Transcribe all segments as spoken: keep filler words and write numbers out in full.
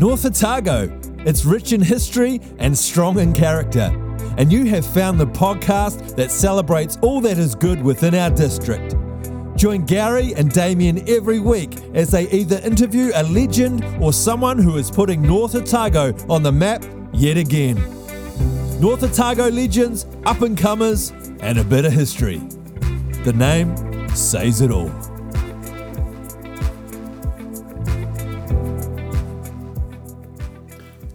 North Otago. It's rich in history and strong in character. And you have found the podcast that celebrates all that is good within our district. Join Gary and Damien every week as they either interview a legend or someone who is putting North Otago on the map yet again. North Otago legends, up-and-comers, and a bit of history. The name says it all.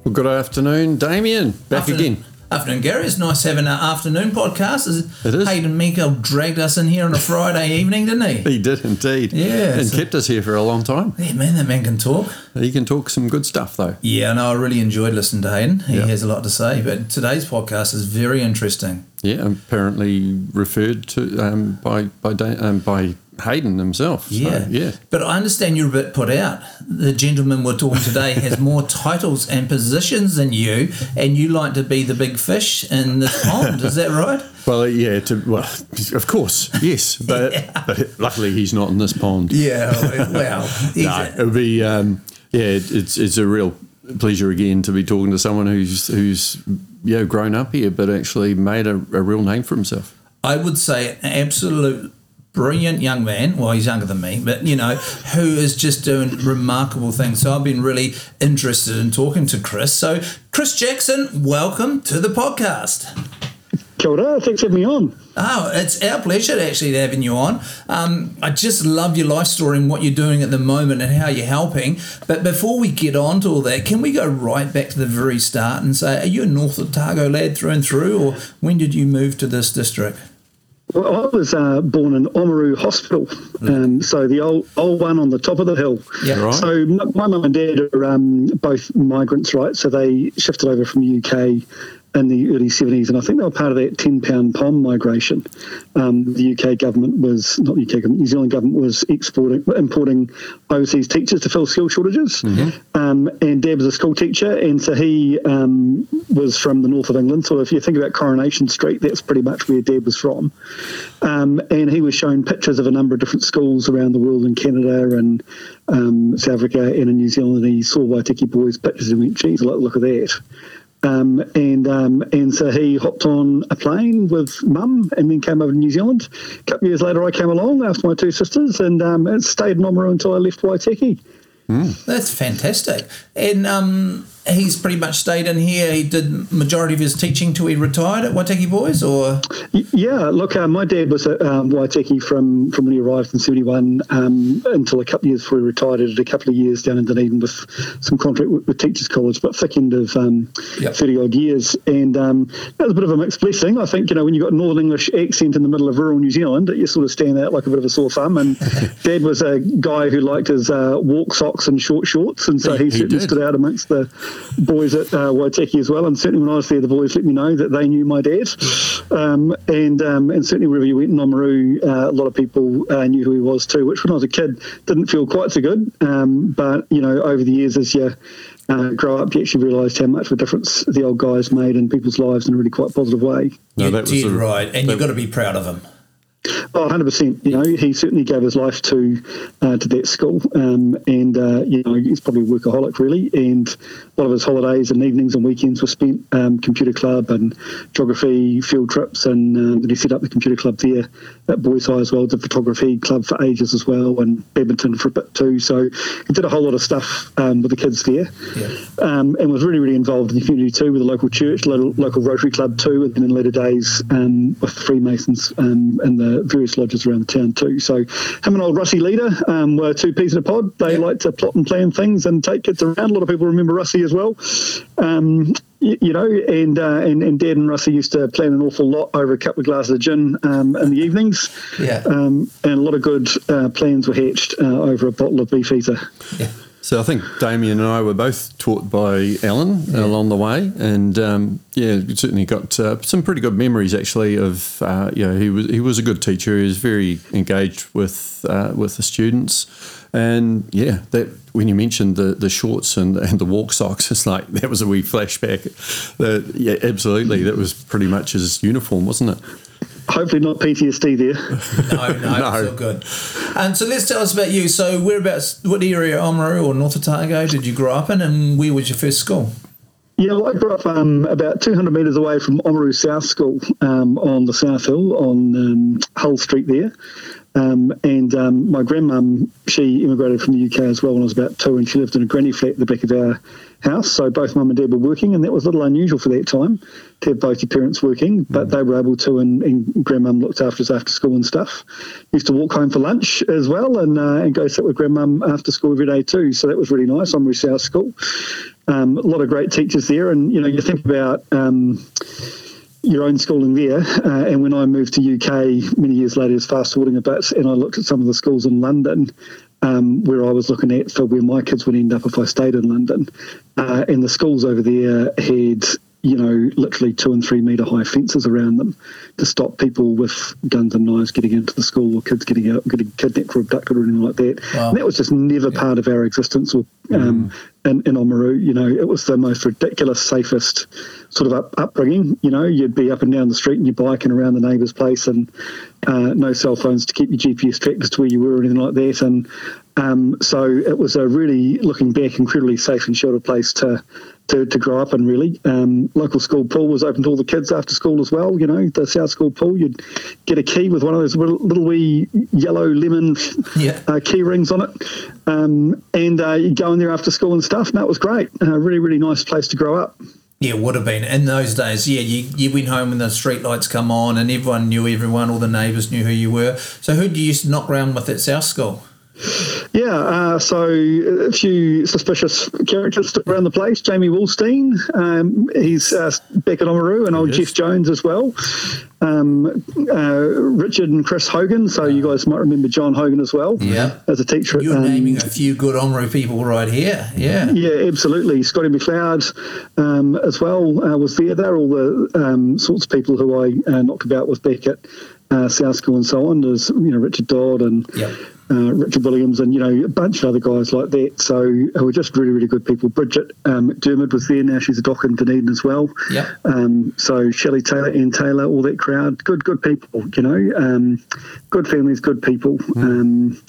Well, good afternoon, Damien. Back afternoon. again. Afternoon, Gary. It's nice having an afternoon podcast. It is. Hayden Minkel dragged us in here on a Friday evening, didn't he? He did indeed. Yeah. And kept us here for a long time. Yeah, man, that man can talk. He can talk some good stuff, though. Yeah, I know. I really enjoyed listening to Hayden. He yep. has a lot to say, but today's podcast is very interesting. Yeah, apparently referred to um, by by um, by Hayden himself. Yeah. So, yeah. But I understand you're a bit put out. The gentleman we're talking today has more titles and positions than you, and you like to be the big fish in this pond. Is that right? Well, yeah. To, well, of course, yes. But, yeah. but luckily, he's not in this pond. Yeah. Well, no, it would be. Um, yeah, it, it's it's a real pleasure again to be talking to someone who's who's yeah grown up here, but actually made a, a real name for himself. I would say an absolute brilliant young man, well, he's younger than me, but, you know, who is just doing remarkable things. So I've been really interested in talking to Chris. So, Chris Jackson, welcome to the podcast. Kia ora, thanks for having me on. Oh, it's our pleasure, actually, having you on. Um, I just love your life story and what you're doing at the moment and how you're helping. But before we get on to all that, can we go right back to the very start and say, are you a North Otago lad through and through, or when did you move to this district? Well, I was uh, born in Oamaru Hospital, um, so the old old one on the top of the hill. Yeah, right. So m- my mum and dad are um, both migrants, right? So they shifted over from the U K in the early seventies, and I think they were part of that ten pound pom migration. Um, the U K government was, not the U K government, New Zealand government was exporting, importing overseas teachers to fill skill shortages. Mm-hmm. Um, and Dad was a school teacher, and so he um, was from the north of England. So if you think about Coronation Street, that's pretty much where Dad was from. Um, and he was shown pictures of a number of different schools around the world in Canada and um, South Africa and in New Zealand. And he saw Waitaki Boys pictures and went, geez, look, look at that. Um, and um, and so he hopped on a plane with Mum and then came over to New Zealand. A couple of years later, I came along after my two sisters and um, it stayed in Oamaru until I left Waitaki. Mm. That's fantastic. And um, he's pretty much stayed in here. He did majority of his teaching till he retired at Waitaki Boys, or? Yeah, look, uh, my dad was at um, Waitaki from, from when he arrived in seventy-one um, until a couple of years before he retired. He did a couple of years down in Dunedin with some contract with, with Teachers College, but thick end of um, yep. thirty-odd years. And um, that was a bit of a mixed blessing. I think, you know, when you've got a Northern English accent in the middle of rural New Zealand, you sort of stand out like a bit of a sore thumb. And Dad was a guy who liked his uh, walk socks and short shorts, and so yeah, he certainly he stood out amongst the boys at uh, Waitaki as well, and certainly when I was there, the boys let me know that they knew my dad, um, and um, and certainly wherever you went in Oamaru, uh, a lot of people uh, knew who he was too, which when I was a kid didn't feel quite so good, um, but you know, over the years as you uh, grow up, you actually realised how much of a difference the old guys made in people's lives in a really quite positive way. No, that you did a, right, and you've got to be proud of him. Oh, one hundred percent. You know, he certainly gave his life to uh, to that school, um, and uh, you know, he's probably a workaholic really, and a lot of his holidays and evenings and weekends were spent um, computer club and geography field trips, and um, then he set up the computer club there at Boys High as well, did photography club for ages as well, and badminton for a bit too, so he did a whole lot of stuff um, with the kids there, yeah. um, and was really, really involved in the community too, with the local church, local, local Rotary Club too, and then in later days um, with the Freemasons um, and the various lodges around the town too. So him and old Rusty Leader um, were two peas in a pod. They yeah. like to plot and plan things and take kids around. A lot of people remember Rusty as well. Um, you, you know, and, uh, and and Dad and Rusty used to plan an awful lot over a couple of glasses of gin um, in the evenings. Yeah. Um, and a lot of good uh, plans were hatched uh, over a bottle of Beefeater. Yeah. So I think Damien and I were both taught by Alan yeah. along the way, and um, yeah, certainly got uh, some pretty good memories actually of uh, you know, he was he was a good teacher. He was very engaged with uh, with the students, and yeah, that when you mentioned the, the shorts and and the walk socks, it's like that was a wee flashback. That yeah, absolutely, that was pretty much his uniform, wasn't it? Hopefully not P T S D there. No, no, no. It's all good. And so let's tell us about you. So whereabouts, what area, Oamaru or North Otago, did you grow up in, and where was your first school? Yeah, well, I grew up um, about two hundred metres away from Oamaru South School um, on the South Hill, on um, Hull Street there. Um, and um, my grandmum, she immigrated from the U K as well when I was about two, and she lived in a granny flat at the back of our house. So both mum and dad were working, and that was a little unusual for that time to have both your parents working, but mm. they were able to, and, and grandmum looked after us after school and stuff. Used to walk home for lunch as well, and uh, and go sit with grandmum after school every day too. So that was really nice. I'm Oamaru South School. Um, a lot of great teachers there, and you know, you think about um, your own schooling there. Uh, and when I moved to U K many years later, it's fast forwarding a bit, and I looked at some of the schools in London um, where I was looking at for where my kids would end up if I stayed in London. Uh, and the schools over there had, you know, literally two and three metre high fences around them to stop people with guns and knives getting into the school, or kids getting out, getting kidnapped or abducted or anything like that. Wow. And that was just never yeah. part of our existence or, um, mm. in, in Oamaru. You know, it was the most ridiculous, safest sort of up, upbringing. You know, you'd be up and down the street in your bike and around the neighbour's place, and uh, no cell phones to keep your G P S tracked as to where you were or anything like that. And um, so it was a really, looking back, incredibly safe and sheltered place to To, to grow up in, really. Um, local school pool was open to all the kids after school as well. You know, the South School pool, you'd get a key with one of those little, little wee yellow lemon yeah. uh, key rings on it, um, and uh, you'd go in there after school and stuff, and that was great. Uh, really, really nice place to grow up. Yeah, would have been in those days. Yeah, you, you went home when the street lights come on, and everyone knew everyone. All the neighbours knew who you were. So who do you used to knock around with at South School? Yeah, uh, so a few suspicious characters around the place. Jamie Wolstein, um, he's uh, back at Oamaru, and old yes. Jeff Jones as well. Um, uh, Richard and Chris Hogan, so you guys might remember John Hogan as well. Yeah, as a teacher. You're um, naming a few good Oamaru people right here. Yeah, yeah, absolutely. Scotty McLeod um, as well uh, was there. They're all the um, sorts of people who I uh, knocked about with back at uh, South School and so on. There's, you know, Richard Dodd and. Yep. Uh, Richard Williams, and you know, a bunch of other guys like that, so who were just really, really good people. Bridget um, McDermott was there. Now she's a doc in Dunedin as well. Yeah. Um, so Shelley Taylor, Anne Taylor, all that crowd, good, good people. You know, um, good families, good people. Mm. Um,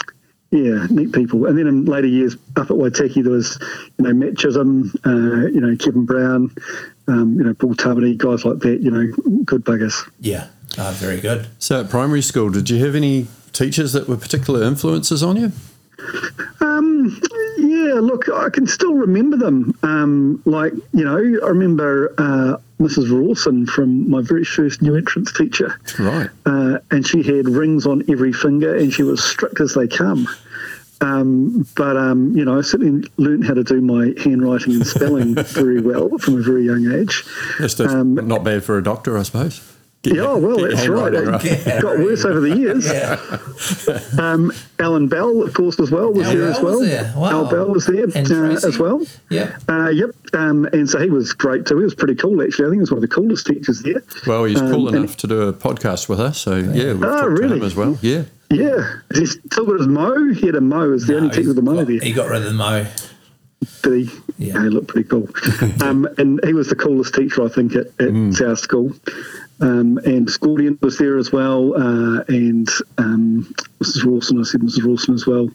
yeah, neat people. And then in later years, up at Waitaki, there was, you know, Matt Chisholm, uh, you know, Kevin Brown, um, you know, Paul Tavini, guys like that. You know, good buggers. Yeah. Ah, very good. So at primary school, did you have any teachers that were particular influences on you? Um, yeah, look, I can still remember them. Um, like, you know, I remember uh, Missus Rawson from my very first new entrance teacher. Right. Uh, and she had rings on every finger, and she was strict as they come. Um, but, um, you know, I certainly learned how to do my handwriting and spelling very well from a very young age. That's um, not bad for a doctor, I suppose. Yeah, yeah, well, that's right. It right. yeah. got worse over the years. yeah. um, Alan Bell, of course, as well, was Al there Bell as well. Was there. Wow. Al Bell was there uh, as well. Yeah. Uh, yep. Um, and so he was great too. He was pretty cool, actually. I think he was one of the coolest teachers there. Well, he's um, cool enough to do a podcast with us, so yeah, we've oh, talked really? to him as well. Yeah. Yeah. He's still got his mo. He had a mo. He's the no, only teacher with a mo there. He got rid of the mo. Did he? Yeah. He looked pretty cool. um, and he was the coolest teacher, I think, at, at mm. South School. Um, and Scordian was there as well, uh, and um, Missus Rawson, I said Missus Rawson as well.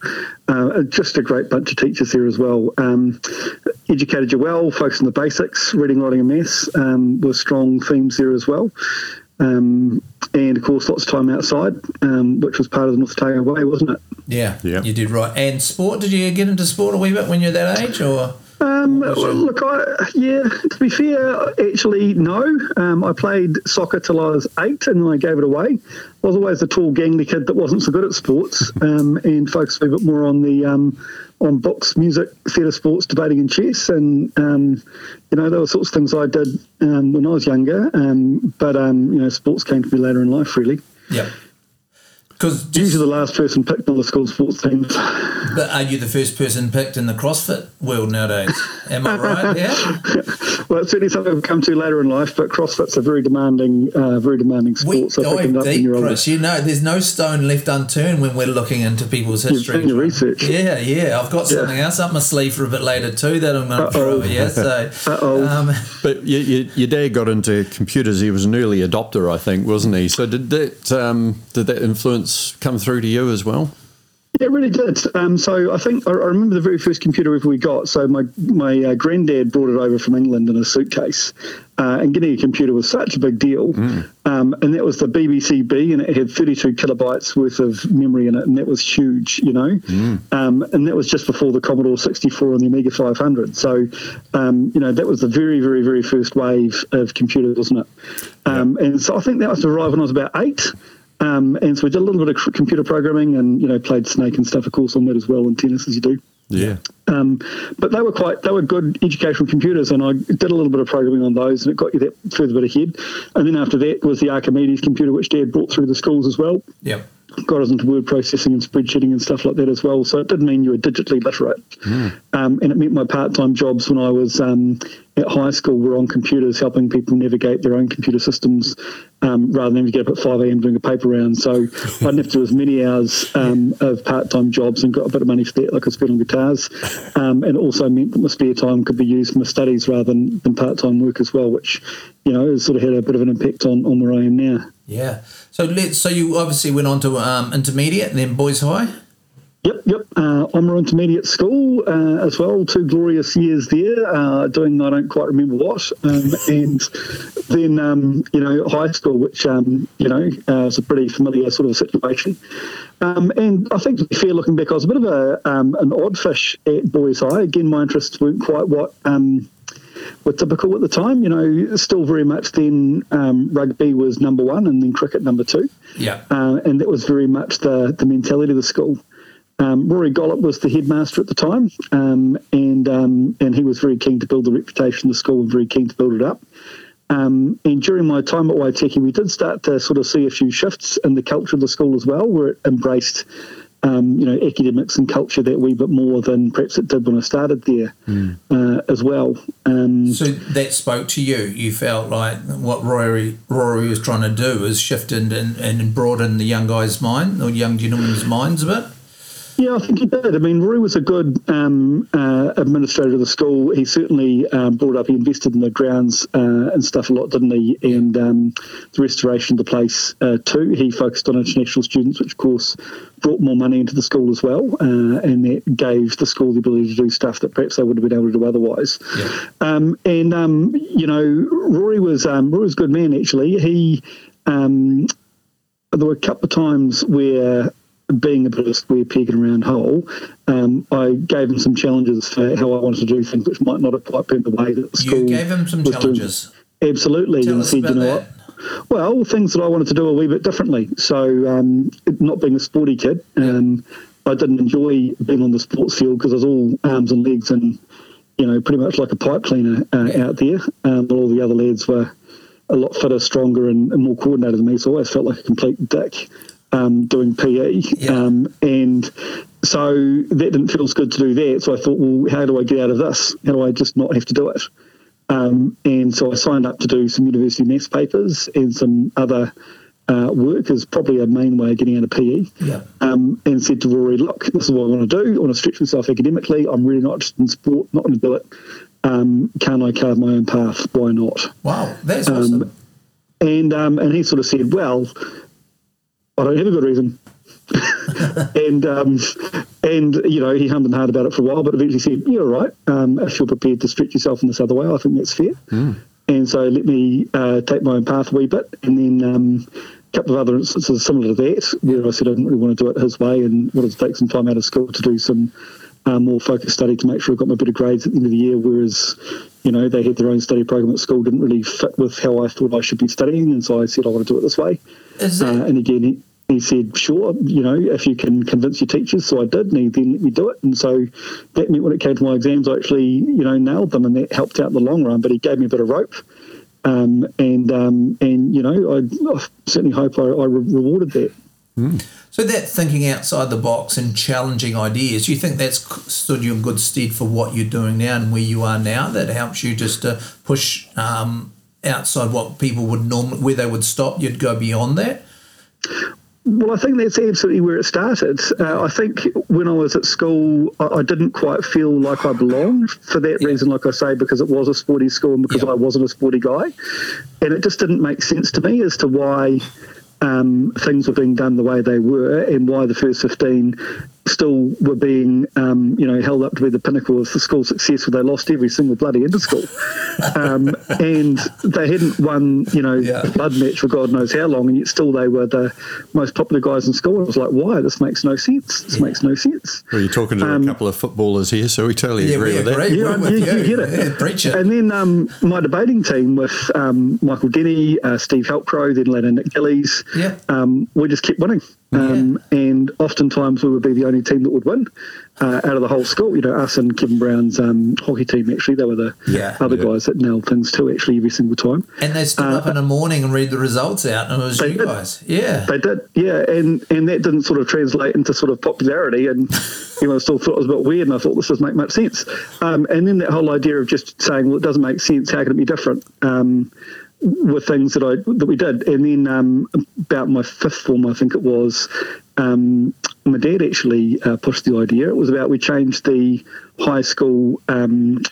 Uh, just a great bunch of teachers there as well. Um, educated you well, focused on the basics, reading, writing and maths um, were strong themes there as well. Um, and, of course, lots of time outside, um, which was part of the North Otago way, wasn't it? Yeah, yeah, you did right. And sport, did you get into sport a wee bit when you were that age, or...? Um, well, look, I, yeah, to be fair, actually, no. Um, I played soccer till I was eight, and then I gave it away. I was always the tall, gangly kid that wasn't so good at sports, um, and focused a bit more on the um, on books, music, theatre, sports, debating and chess. And, um, you know, those sorts of things I did um, when I was younger. Um, but, um, you know, sports came to me later in life, really. Yeah. Cause just, usually the last person picked on the school sports teams. But are you the first person picked in the CrossFit world nowadays? Am I right there? Well, it's certainly something we've come to later in life, but CrossFit's a very demanding uh, very demanding sport. We so dive up deep, Chris. You know, there's no stone left unturned when we're looking into people's history. You've done your research. Yeah, yeah. I've got yeah. something else up my sleeve for a bit later too that I'm going to throw at you. So, um, but you, you, your dad got into computers. He was an early adopter, I think, wasn't he? So did that, um, did that influence come through to you as well? Yeah, it really did. Um, so I think I, I remember the very first computer we got. So my my uh, granddad brought it over from England in a suitcase, uh, and getting a computer was such a big deal. Mm. Um, and that was the B B C B, and it had thirty-two kilobytes worth of memory in it, and that was huge, you know. Mm. Um, and that was just before the Commodore sixty-four and the Amiga five hundred. So, um, you know, that was the very, very, very first wave of computers, wasn't it? Um, yeah. And so I think that was arrived when I was about eight. Um, and so we did a little bit of computer programming and, you know, played Snake and stuff, of course, on that as well, and tennis, as you do. Yeah. Um, but they were quite, they were good educational computers, and I did a little bit of programming on those, and it got you that further bit ahead. And then after that was the Archimedes computer, which Dad brought through the schools as well. Yeah. Got us into word processing and spreadsheeting and stuff like that as well. So it did mean you were digitally literate. Mm. Um, and it meant my part-time jobs when I was um, at high school were on computers, helping people navigate their own computer systems um, rather than get up at five a.m. doing a paper round. So I didn't have to do as many hours um, of part-time jobs, and got a bit of money for that, like I spent on guitars. Um, and it also meant that my spare time could be used for my studies rather than, than part-time work as well, which, you know, sort of had a bit of an impact on, on where I am now. Yeah. So let's. So you obviously went on to um, intermediate and then boys' high? Yep, yep. Uh, Oamaru Intermediate School uh, as well. Two glorious years there, uh, doing I don't quite remember what. Um, and then, um, you know, high school, which, um, you know, uh, was a pretty familiar sort of situation. Um, and I think, to be fair, looking back, I was a bit of a um, an odd fish at boys' high. Again, my interests weren't quite what... Um, were typical at the time, you know, still very much then um, rugby was number one and then cricket number two. Yeah. Uh, and that was very much the, the mentality of the school. Um, Rory Gollop was the headmaster at the time, um, and um, and he was very keen to build the reputation of the school and very keen to build it up. Um, and during my time at Waitaki, we did start to sort of see a few shifts in the culture of the school as well, where it embraced Um, you know, academics and culture that wee bit more than perhaps it did when I started there mm. uh, as well. Um, so that spoke to you. You felt like what Rory Rory was trying to do is shift and, and, and broaden the young guy's mind or young gentleman's minds a bit? Yeah, I think he did. I mean, Rory was a good um, uh, administrator of the school. He certainly um, brought up, he invested in the grounds uh, and stuff a lot, didn't he? And um, the restoration of the place uh, too. He focused on international students, which, of course, brought more money into the school as well, uh, and that gave the school the ability to do stuff that perhaps they would have been able to do otherwise. Yeah. Um, and, um, you know, Rory was, um, Rory was a good man, actually. He um, there were a couple of times where... being a bit of a square peg in a round hole, um, I gave him some challenges for how I wanted to do things, which might not have quite been the way that the school You gave him some challenges? Doing. Absolutely. Tell and us said, about you know, that. Well, things that I wanted to do a wee bit differently. So um, not being a sporty kid, um, I didn't enjoy being on the sports field because I was all arms and legs and, you know, pretty much like a pipe cleaner uh, yeah. out there. Um, but all the other lads were a lot fitter, stronger and, and more coordinated than me, so I always felt like a complete dick. Um, doing P E yeah. um, and so that didn't feel as good to do that, so I thought, well, how do I get out of this? How do I just not have to do it? Um, and so I signed up to do some university maths papers and some other uh, work is probably a main way of getting out of P E yeah. um, and said to Rory, look, this is what I want to do. I want to stretch myself academically. I'm really not interested in sport, not going to do it. Um, can I carve my own path? Why not? Wow, that's um, awesome. And, um, and he sort of said, well, I don't have a good reason. and, um, and you know, he hummed and hawed about it for a while, but eventually said, you're right, um, if you're prepared to stretch yourself in this other way, I think that's fair. Mm. And so let me uh, take my own path a wee bit. And then um, a couple of other instances similar to that, where I said I didn't really want to do it his way and wanted to take some time out of school to do some uh, more focused study to make sure I got my better grades at the end of the year, whereas, you know, they had their own study program at school, didn't really fit with how I thought I should be studying. And so I said I want to do it this way. Is that- uh, and again, he, He said, sure, you know, if you can convince your teachers. So I did, and he then let me do it. And so that meant when it came to my exams, I actually, you know, nailed them, and that helped out in the long run. But he gave me a bit of rope. Um, and, um, and you know, I, I certainly hope I, I re- rewarded that. Mm. So that thinking outside the box and challenging ideas, do you think that's stood you in good stead for what you're doing now and where you are now? That helps you just to push um, outside what people would normally, where they would stop, you'd go beyond that? Well, I think that's absolutely where it started. Uh, I think when I was at school, I, I didn't quite feel like I belonged for that yeah. reason, like I say, because it was a sporty school and because yeah. I wasn't a sporty guy. And it just didn't make sense to me as to why um, things were being done the way they were and why the first fifteen still were being, um, you know, held up to be the pinnacle of the school success where they lost every single bloody inter-school. um, and they hadn't won, you know, yeah. a blood match for God knows how long, and yet still they were the most popular guys in school. And I was like, why? This makes no sense. This yeah. makes no sense. Well, you're talking to um, a couple of footballers here, so we totally yeah, agree we with agree. that. Yeah, yeah, with you. you get it. Yeah, preach it. And then um, my debating team with um, Michael Denny, uh, Steve Helpcrow, then later Nick Gillies, yeah. um, we just kept winning. Um, yeah. And oftentimes we would be the only team that would win uh, out of the whole school. You know, us and Kevin Brown's um, hockey team, actually, they were the yeah, other yeah. guys that nailed things too, actually, every single time. And they stood uh, up in the morning and read the results out, and it was you did. guys. Yeah. They did, yeah. And, and that didn't sort of translate into sort of popularity, and everyone still thought it was a bit weird, and I thought this doesn't make much sense. Um, and then that whole idea of just saying, well, it doesn't make sense, how can it be different? Um were things that I that we did. And then um, about my fifth form, I think it was, um, my dad actually uh, pushed the idea. It was about we changed the high school um,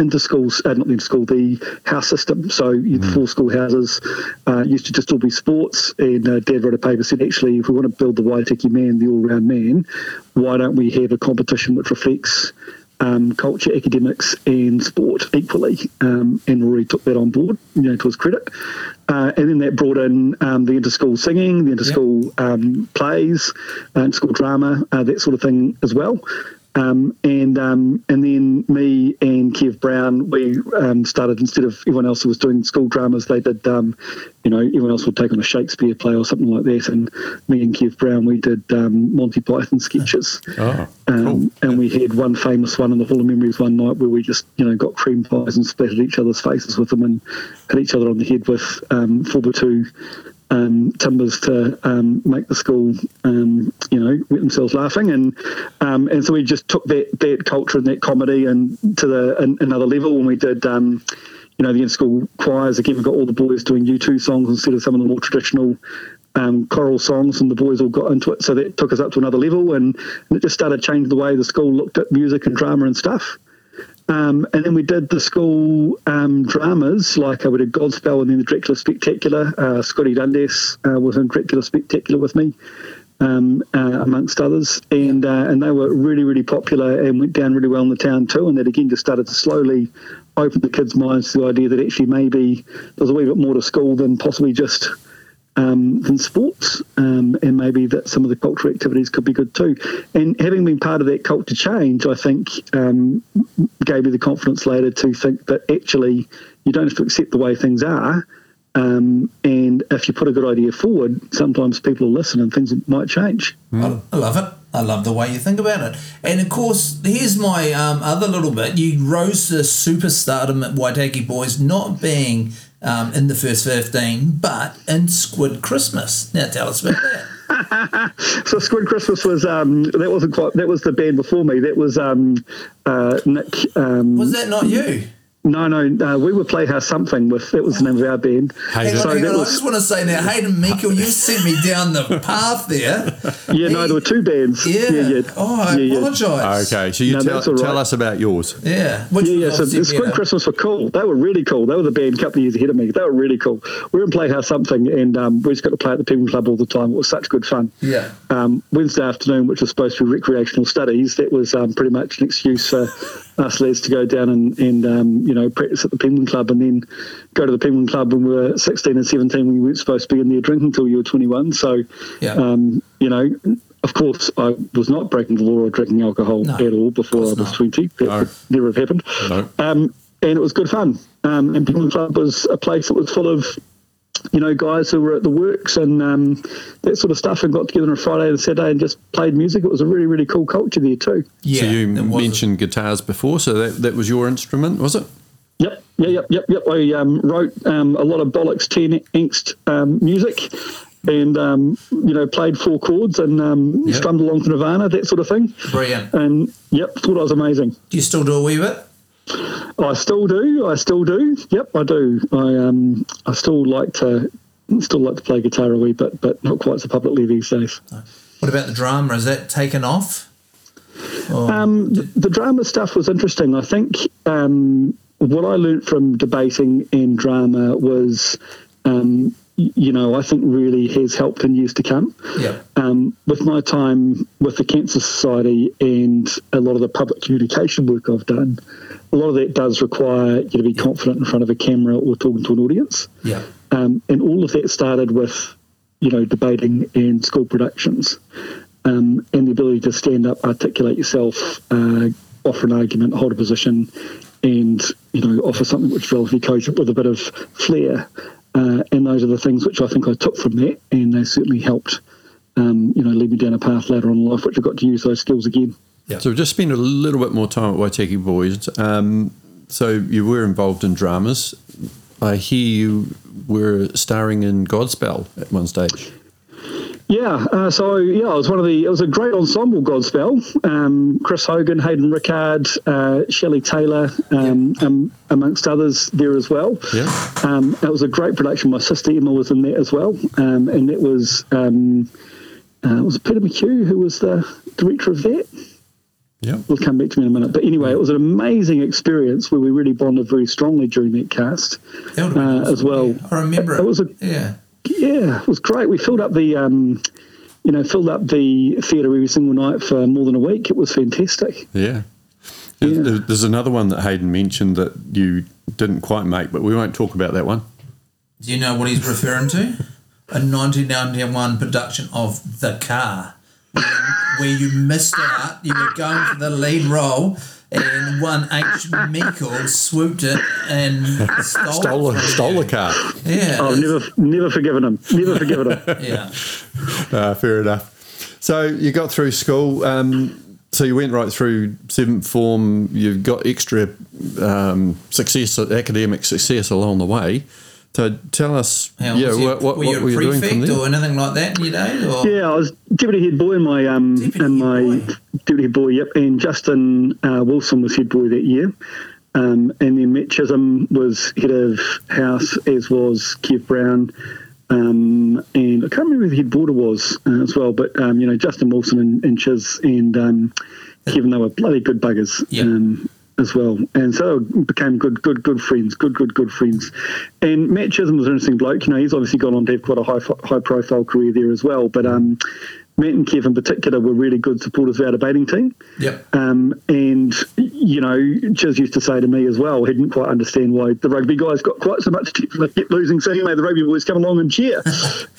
into schools, uh, not into school, the house system. So mm. the four school houses uh, used to just all be sports. And uh, Dad wrote a paper, said, actually, if we want to build the Waitaki man, the all-round man, why don't we have a competition which reflects Um, culture, academics, and sport equally, um, and Rory took that on board, you know, to his credit. Uh, and then that brought in um, the inter-school singing, the inter-school yep. um, plays, uh, inter-school drama, uh, that sort of thing as well. Um, and um, and then me and Kev Brown, we um, started, instead of everyone else who was doing school dramas, they did, um, you know, everyone else would take on a Shakespeare play or something like that. And me and Kev Brown, we did um, Monty Python sketches. Oh, um, cool. And we had one famous one in the Hall of Memories one night where we just, you know, got cream pies and splattered each other's faces with them and hit each other on the head with um, four by two Um, timbers to um, make the school, um, you know, get themselves laughing. And um, and so we just took that, that culture and that comedy and to the an, another level when we did, um, you know, the in-school choirs. Again, we got all the boys doing U two songs instead of some of the more traditional um, choral songs, and the boys all got into it. So that took us up to another level, and, and it just started changing the way the school looked at music and drama and stuff. Um, and then we did the school um, dramas, like uh, we did Godspell and then the Dracula Spectacular. Uh, Scotty Dundas uh, was in Dracula Spectacular with me, um, uh, amongst others. And uh, and they were really, really popular and went down really well in the town too. And that, again, just started to slowly open the kids' minds to the idea that actually maybe there's a wee bit more to school than possibly just um, than sports. Um, and maybe that some of the cultural activities could be good too. And having been part of that culture change, I think um, gave me the confidence later to think that actually you don't have to accept the way things are. Um, and if you put a good idea forward, sometimes people will listen and things might change. Mm. I love it. I love the way you think about it. And, of course, here's my um, other little bit. You rose to superstardom at Waitaki Boys, not being um, in the first fifteen, but in Squid Christmas. Now tell us about that. So Squid Christmas was um, that wasn't quite that was the band before me. That was um, uh, Nick. Um, was that not you? No, no, uh, we were Playhouse Something with, that was the name of our band. Hayden. So Hayden, that was, I just want to say now, Hayden Minkel, you sent me down the path there. Yeah, he, no, there were two bands. Yeah. yeah, yeah oh, I yeah, apologise. Okay, so you no, tell, right. tell us about yours. Yeah. Which yeah, yeah, so the Squid know. Christmas were cool. They were really cool. They were the band a couple of years ahead of me. They were really cool. We were in Playhouse Something, and um, we just got to play at the People Club all the time. It was such good fun. Yeah. Um, Wednesday afternoon, which was supposed to be recreational studies, that was um, pretty much an excuse for us lads to go down and, and um, you know, practice at the Penguin Club, and then go to the Penguin Club when we were sixteen and seventeen when you weren't supposed to be in there drinking until you were twenty-one. So, yeah. um, you know, of course I was not breaking the law or drinking alcohol no, at all before I was not. twenty. That no. would never have happened. No. Um, and it was good fun. Um, and Penguin Club was a place that was full of, you know, guys who were at the works and um, that sort of stuff, and got together on a Friday and Saturday and just played music. It was a really, really cool culture there too. Yeah, so you mentioned guitars before, so that, that was your instrument, was it? Yep, yeah, yep, yep, yep. I um, wrote um, a lot of bollocks, teen angst um, music. and, um, you know, played four chords and um, yep. strummed along to Nirvana, that sort of thing. Brilliant. And, yep, thought I was amazing. Do you still do a wee bit? I still do. I still do. Yep, I do. I um, I still like to still like to play guitar a wee bit, but not quite so publicly these days. What about the drama? Has that taken off? Or... Um, the, the drama stuff was interesting. I think um, what I learnt from debating and drama was, um, you know, I think really has helped in years to come. Yeah. Um, with my time with the Cancer Society and a lot of the public communication work I've done, a lot of that does require you to be yeah. confident in front of a camera or talking to an audience. Yeah. Um, and all of that started with, you know, debating and school productions, um, and the ability to stand up, articulate yourself, uh, offer an argument, hold a position, and, you know, offer something which is relatively cogent with a bit of flair. Uh, and those are the things which I think I took from that, and they certainly helped, um, you know, lead me down a path later on in life, which I got to use those skills again. Yeah. So just spend a little bit more time at Waitaki Boys. Um, so you were involved in dramas. I hear you were starring in Godspell at one stage. Yeah, uh, so yeah, it was one of the. It was a great ensemble, Godspell. Um, Chris Hogan, Hayden Rickard, uh, Shelley Taylor, um, yeah. um, amongst others, there as well. Yeah, um, it was a great production. My sister Emma was in that as well, um, and that was um, uh, it was Peter McHugh who was the director of that. Yeah, we'll come back to me in a minute. But anyway, it was an amazing experience where we really bonded very strongly during that cast that uh, as well. I remember it. It was a yeah. Yeah, it was great. We filled up the, um, you know, filled up the theatre every single night for more than a week. It was fantastic. Yeah. yeah. There's another one that Hayden mentioned that you didn't quite make, but we won't talk about that one. Do you know what he's referring to? A nineteen ninety-one production of The Car, where you missed out. You were going for the lead role, and one H. Minkel swooped it and stole, stole, it stole the car. Yeah. Oh, never, never forgiven him. Never forgiven him. yeah. Uh, fair enough. So you got through school. Um, so you went right through seventh form. You got extra um, success, academic success along the way. So tell us, yeah, you, what, what were you, what were you doing from there? Or anything like that, you know? Or? Yeah, I was deputy head boy in my um deputy in my boy. deputy head boy. Yep, and Justin uh, Wilson was head boy that year, um, and then Matt Chisholm was head of house, as was Kev Brown, um, and I can't remember who the head boarder was uh, as well. But um, you know, Justin Wilson and, and Chiz and um, Kevin, they were bloody good buggers. Yeah. Um, as well, and so became good, good, good friends, good, good, good friends. And Matt Chisholm was an interesting bloke. You know, he's obviously gone on to have quite a high, high profile career there as well. But um, Matt and Kev in particular were really good supporters of our debating team. Yeah. Um, and you know, Chiz used to say to me as well, he didn't quite understand why the rugby guys got quite so much attention. They kept losing, saying, "May the rugby boys come along and cheer."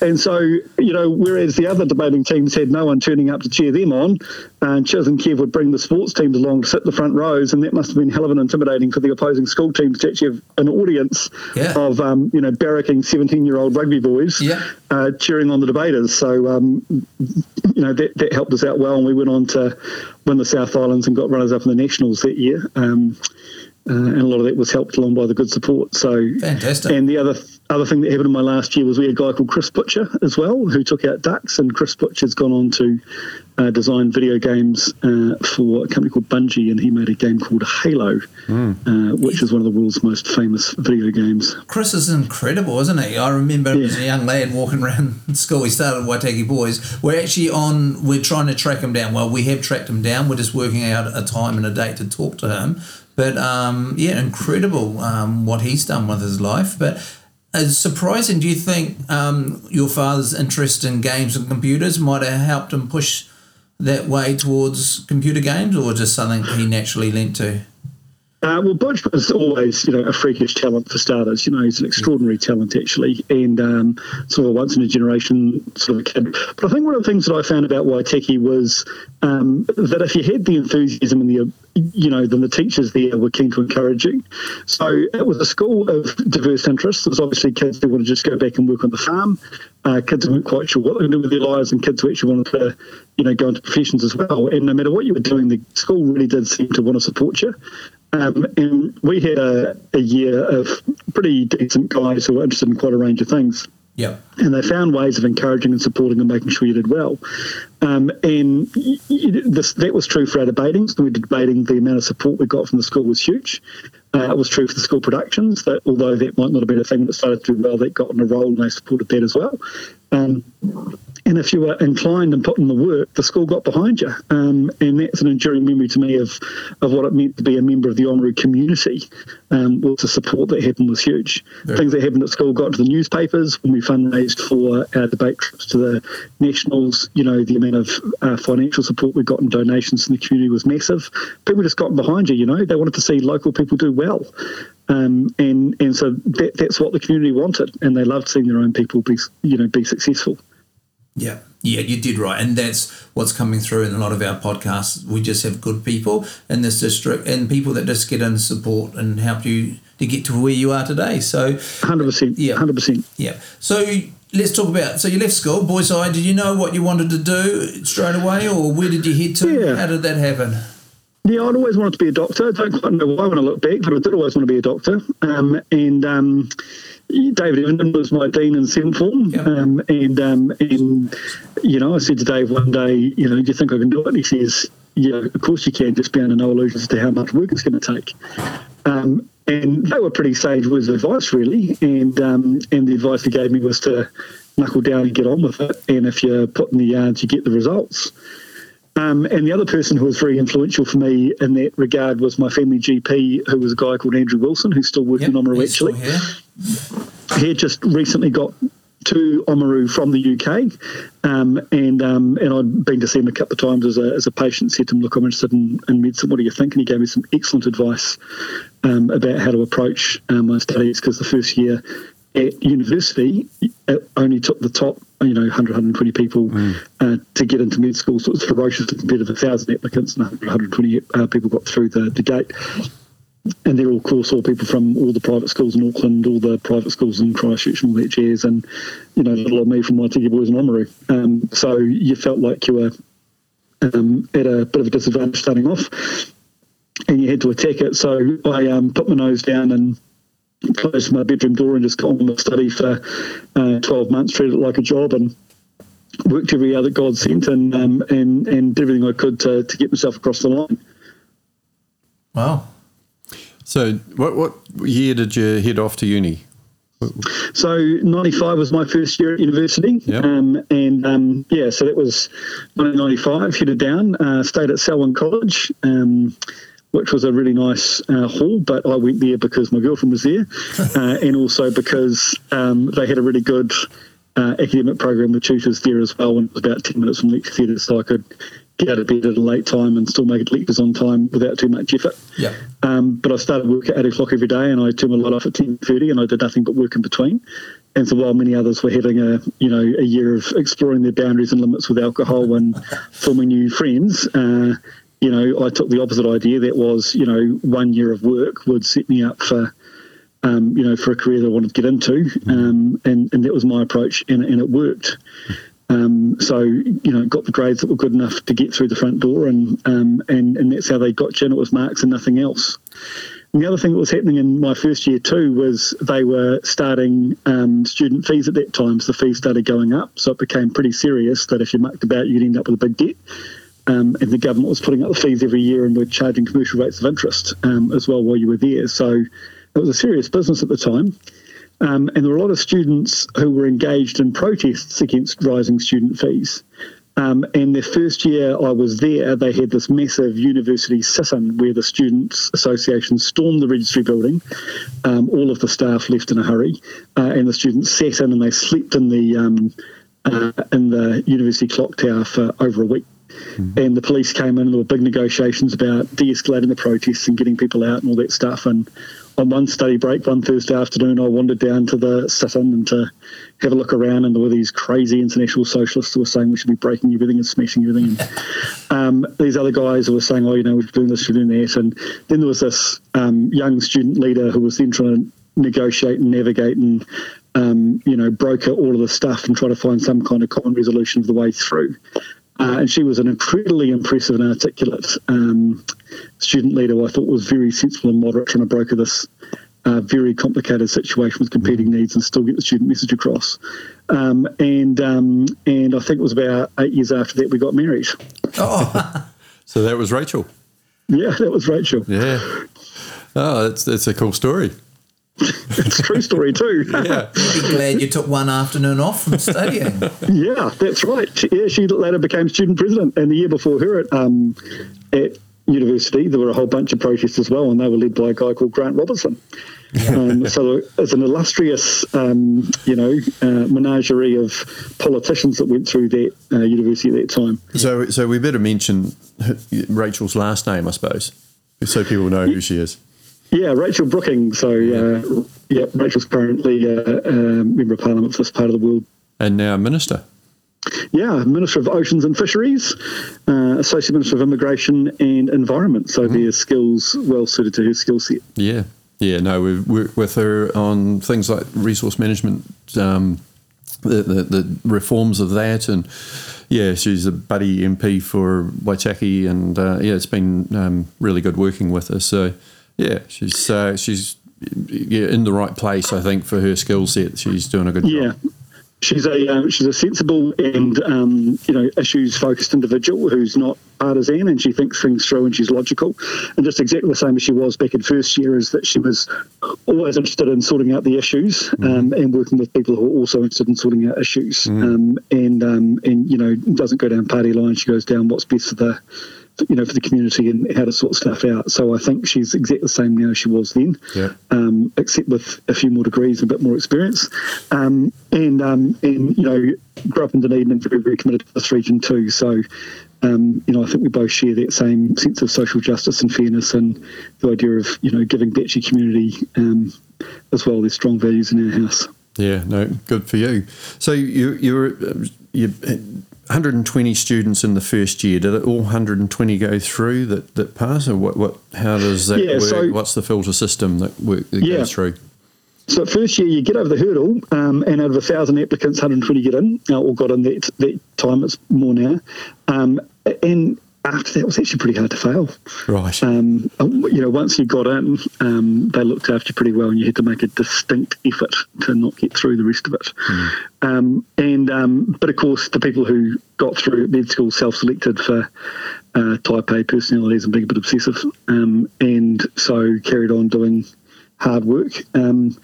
And so, you know, whereas the other debating teams had no one turning up to cheer them on. And Chiz and Kev would bring the sports teams along to sit in the front rows, and that must have been hell of an intimidating for the opposing school teams to actually have an audience yeah. of, um, you know, barracking seventeen-year-old rugby boys yeah. uh, cheering on the debaters. So, um, you know, that, that helped us out well, and we went on to win the South Islands and got runners-up in the Nationals that year. Um, uh, and a lot of that was helped along by the good support. So fantastic. And the other th- other thing that happened in my last year was we had a guy called Chris Butcher as well, who took out Ducks, and Chris Butcher's gone on to... Uh, designed video games uh, for a company called Bungie, and he made a game called Halo, mm. uh, which is one of the world's most famous video games. Chris is incredible, isn't he? I remember yeah. as a young lad walking around school. He started Waitaki Boys. We're actually on, we're trying to track him down. Well, we have tracked him down. We're just working out a time and a date to talk to him. But, um, yeah, incredible um, what he's done with his life. But it's surprising. Do you think um, your father's interest in games and computers might have helped him push that way towards computer games, or just something he naturally lent to? Uh, well, Butch was always, you know, a freakish talent for starters. You know, he's an extraordinary talent, actually, and um, sort of a once-in-a-generation sort of kid. But I think one of the things that I found about Waitaki was um, that if you had the enthusiasm and the, you know, then the teachers there were keen to encourage you. So it was a school of diverse interests. There was obviously kids who wanted to just go back and work on the farm, uh, kids who weren't quite sure what they were going to do with their lives, and kids who actually wanted to, you know, go into professions as well. And no matter what you were doing, the school really did seem to want to support you. Um, and we had a, a year of pretty decent guys who were interested in quite a range of things. Yeah. And they found ways of encouraging and supporting and making sure you did well. Um, and this, that was true for our debatings. We did debating, the amount of support we got from the school was huge. Uh, it was true for the school productions, that although that might not have been a thing that started to do well, that got in a role and they supported that as well. Um, and if you were inclined and put in the work, the school got behind you. Um, and that's an enduring memory to me of, of what it meant to be a member of the Oamaru community. Um, well, the support that happened was huge. Yeah. Things that happened at school got into the newspapers. When we fundraised for our debate trips to the Nationals, you know, the amount of uh, financial support we got and donations from the community was massive. People just got behind you, you know. They wanted to see local people do well. Um, and, and so that, that's what the community wanted. And they loved seeing their own people be, you know, be successful. Yeah, yeah, you did right. And that's what's coming through in a lot of our podcasts. We just have good people in this district and people that just get in support and help you to get to where you are today. So one hundred percent. Yeah. one hundred percent. Yeah. So let's talk about, so you left school, Boyside. Did you know what you wanted to do straight away, or where did you head to? Yeah. How did that happen? Yeah, I'd always wanted to be a doctor. I don't quite know why when I look back, but I did always want to be a doctor. Um, and... Um, David Evenden was my dean in seventh form, yeah. um, and, um, and you know, I said to Dave one day, you know, do you think I can do it? And he says, yeah, of course you can, just be under no illusions as to how much work it's going to take. Um, and they were pretty sage words of advice, really, and, um, and the advice he gave me was to knuckle down and get on with it, and if you put in the yards, you get the results. Um, and the other person who was very influential for me in that regard was my family G P, who was a guy called Andrew Wilson, who's still working yep, on Oamaru actually. He had just recently got to Oamaru from the U K, um, and um, and I'd been to see him a couple of times as a, as a patient, said to him, look, I'm interested in, in medicine, what do you think? And he gave me some excellent advice um, about how to approach um, my studies, because the first year at university, it only took the top, you know, one hundred, one hundred twenty people mm. uh, to get into med school. So it was ferociously competitive, one thousand applicants, and one hundred, one hundred twenty uh, people got through the, the gate. And they're, of course, all people from all the private schools in Auckland, all the private schools in Christchurch and all that jazz, and, you know, little of me from Waitaki Boys and Oamaru. Um, so you felt like you were um, at a bit of a disadvantage starting off, and you had to attack it. So I um, put my nose down and closed my bedroom door and just got on with study for uh, twelve months, treated it like a job, and worked every hour that God sent, and um, and and did everything I could to, to get myself across the line. Wow. So what what year did you head off to uni? So ninety-five was my first year at university, yep. um, and um, yeah, so that was nineteen ninety-five, headed down, uh, stayed at Selwyn College, um which was a really nice uh, hall, but I went there because my girlfriend was there, uh, and also because um, they had a really good uh, academic program with tutors there as well, and it was about ten minutes from lecture theatre, so I could get out of bed at a late time and still make lectures on time without too much effort. Yeah. Um, but I started work at eight o'clock every day, and I turned my light off at ten thirty, and I did nothing but work in between. And so while many others were having a, you know, a year of exploring their boundaries and limits with alcohol and forming new friends, uh, you know, I took the opposite idea. That was, you know, one year of work would set me up for, um, you know, for a career that I wanted to get into, um, and, and that was my approach, and, and it worked. Um, so, you know, got the grades that were good enough to get through the front door, and um, and, and that's how they got you in. It was marks and nothing else. And the other thing that was happening in my first year too was they were starting um, student fees at that time, so the fees started going up, so it became pretty serious that if you mucked about, you'd end up with a big debt. Um, and the government was putting up the fees every year and were charging commercial rates of interest um, as well while you were there. So it was a serious business at the time. Um, and there were a lot of students who were engaged in protests against rising student fees. Um, and the first year I was there, they had this massive university sit-in where the Students' Association stormed the registry building. Um, all of the staff left in a hurry, uh, and the students sat in and they slept in the, um, uh, in the university clock tower for over a week. Mm-hmm. And the police came in, and there were big negotiations about de-escalating the protests and getting people out and all that stuff. And on one study break, one Thursday afternoon, I wandered down to the sit-in and to have a look around, and there were these crazy international socialists who were saying we should be breaking everything and smashing everything. And um, these other guys who were saying, oh, you know, we're doing this, we're doing that. And then there was this um, young student leader who was then trying to negotiate and navigate and, um, you know, broker all of the stuff and try to find some kind of common resolution of the way through. Uh, and she was an incredibly impressive and articulate um, student leader who I thought was very sensible and moderate, trying to broker this a very complicated situation with competing needs and still get the student message across. Um, and um, and I think it was about eight years after that we got married. Oh, so that was Rachel. Yeah, that was Rachel. Yeah. Oh, that's that's a cool story. It's a true story too. Yeah. You'd be glad you took one afternoon off from studying. Yeah, that's right. She, yeah, she later became student president, and the year before her at um, at university there were a whole bunch of protests as well, and they were led by a guy called Grant Robertson. Um, so it's an illustrious, um, you know, uh, menagerie of politicians that went through that uh, university at that time. So, so we better mention Rachel's last name, I suppose, so people know who she is. Yeah, Rachel Brooking. So, uh, yeah, Rachel's currently a uh, uh, member of Parliament for this part of the world, and now minister. Yeah, Minister of Oceans and Fisheries, uh, Associate Minister of Immigration and Environment. So mm-hmm. Their skills well suited to her skill set. Yeah. Yeah, no, we've worked with her on things like resource management, um, the, the the reforms of that, and yeah, she's a buddy M P for Waitaki, and uh, yeah, it's been um, really good working with her. So yeah, she's uh, she's yeah, in the right place, I think, for her skill set. She's doing a good yeah. job. She's a um, she's a sensible and um, you know issues focused individual who's not partisan, and she thinks things through and she's logical, and just exactly the same as she was back in first year is that she was always interested in sorting out the issues um, mm-hmm. and working with people who are also interested in sorting out issues mm-hmm. um, and um, and you know doesn't go down party lines. She goes down what's best for the you know for the community and how to sort stuff out. So I think she's exactly the same now as she was then, yeah. um, except with a few more degrees and a bit more experience. Um, and um, and you know grew up in Dunedin and very very committed to this region too. So. Um, you know, I think we both share that same sense of social justice and fairness, and the idea of you know giving back to your community um, as well. There's strong values in our house. Yeah, no, good for you. So you you were you one hundred twenty students in the first year. Did it all one hundred twenty go through that, that pass, or what? What? How does that yeah, work? So, what's the filter system that work that yeah. goes through? So first year you get over the hurdle, um, and out of a thousand applicants, one hundred twenty get in, uh, or got in that that time. It's more now. Um, And after that, it was actually pretty hard to fail. Right. Um, you know, once you got in, um, they looked after you pretty well, and you had to make a distinct effort to not get through the rest of it. Mm. Um, and um, but of course, the people who got through at med school self-selected for uh, type A personalities and being a bit obsessive, um, and so carried on doing hard work. Um,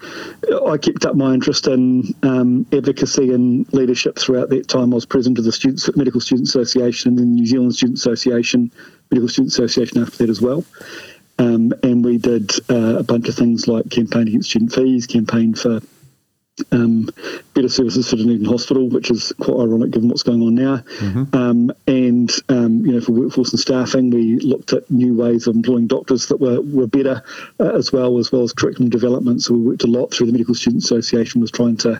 I kept up my interest in um, advocacy and leadership throughout that time. I was president of the Students, Medical Student Association and the New Zealand Student Association, Medical Student Association after that as well. Um, and we did uh, a bunch of things like campaign against student fees, campaign for um, better services for Dunedin Hospital, which is quite ironic given what's going on now. Mm-hmm. Um, and, um, you know, for workforce and staffing, we looked at new ways of employing doctors that were, were better uh, as well, as well as curriculum development. So we worked a lot through the Medical Student Association, was trying to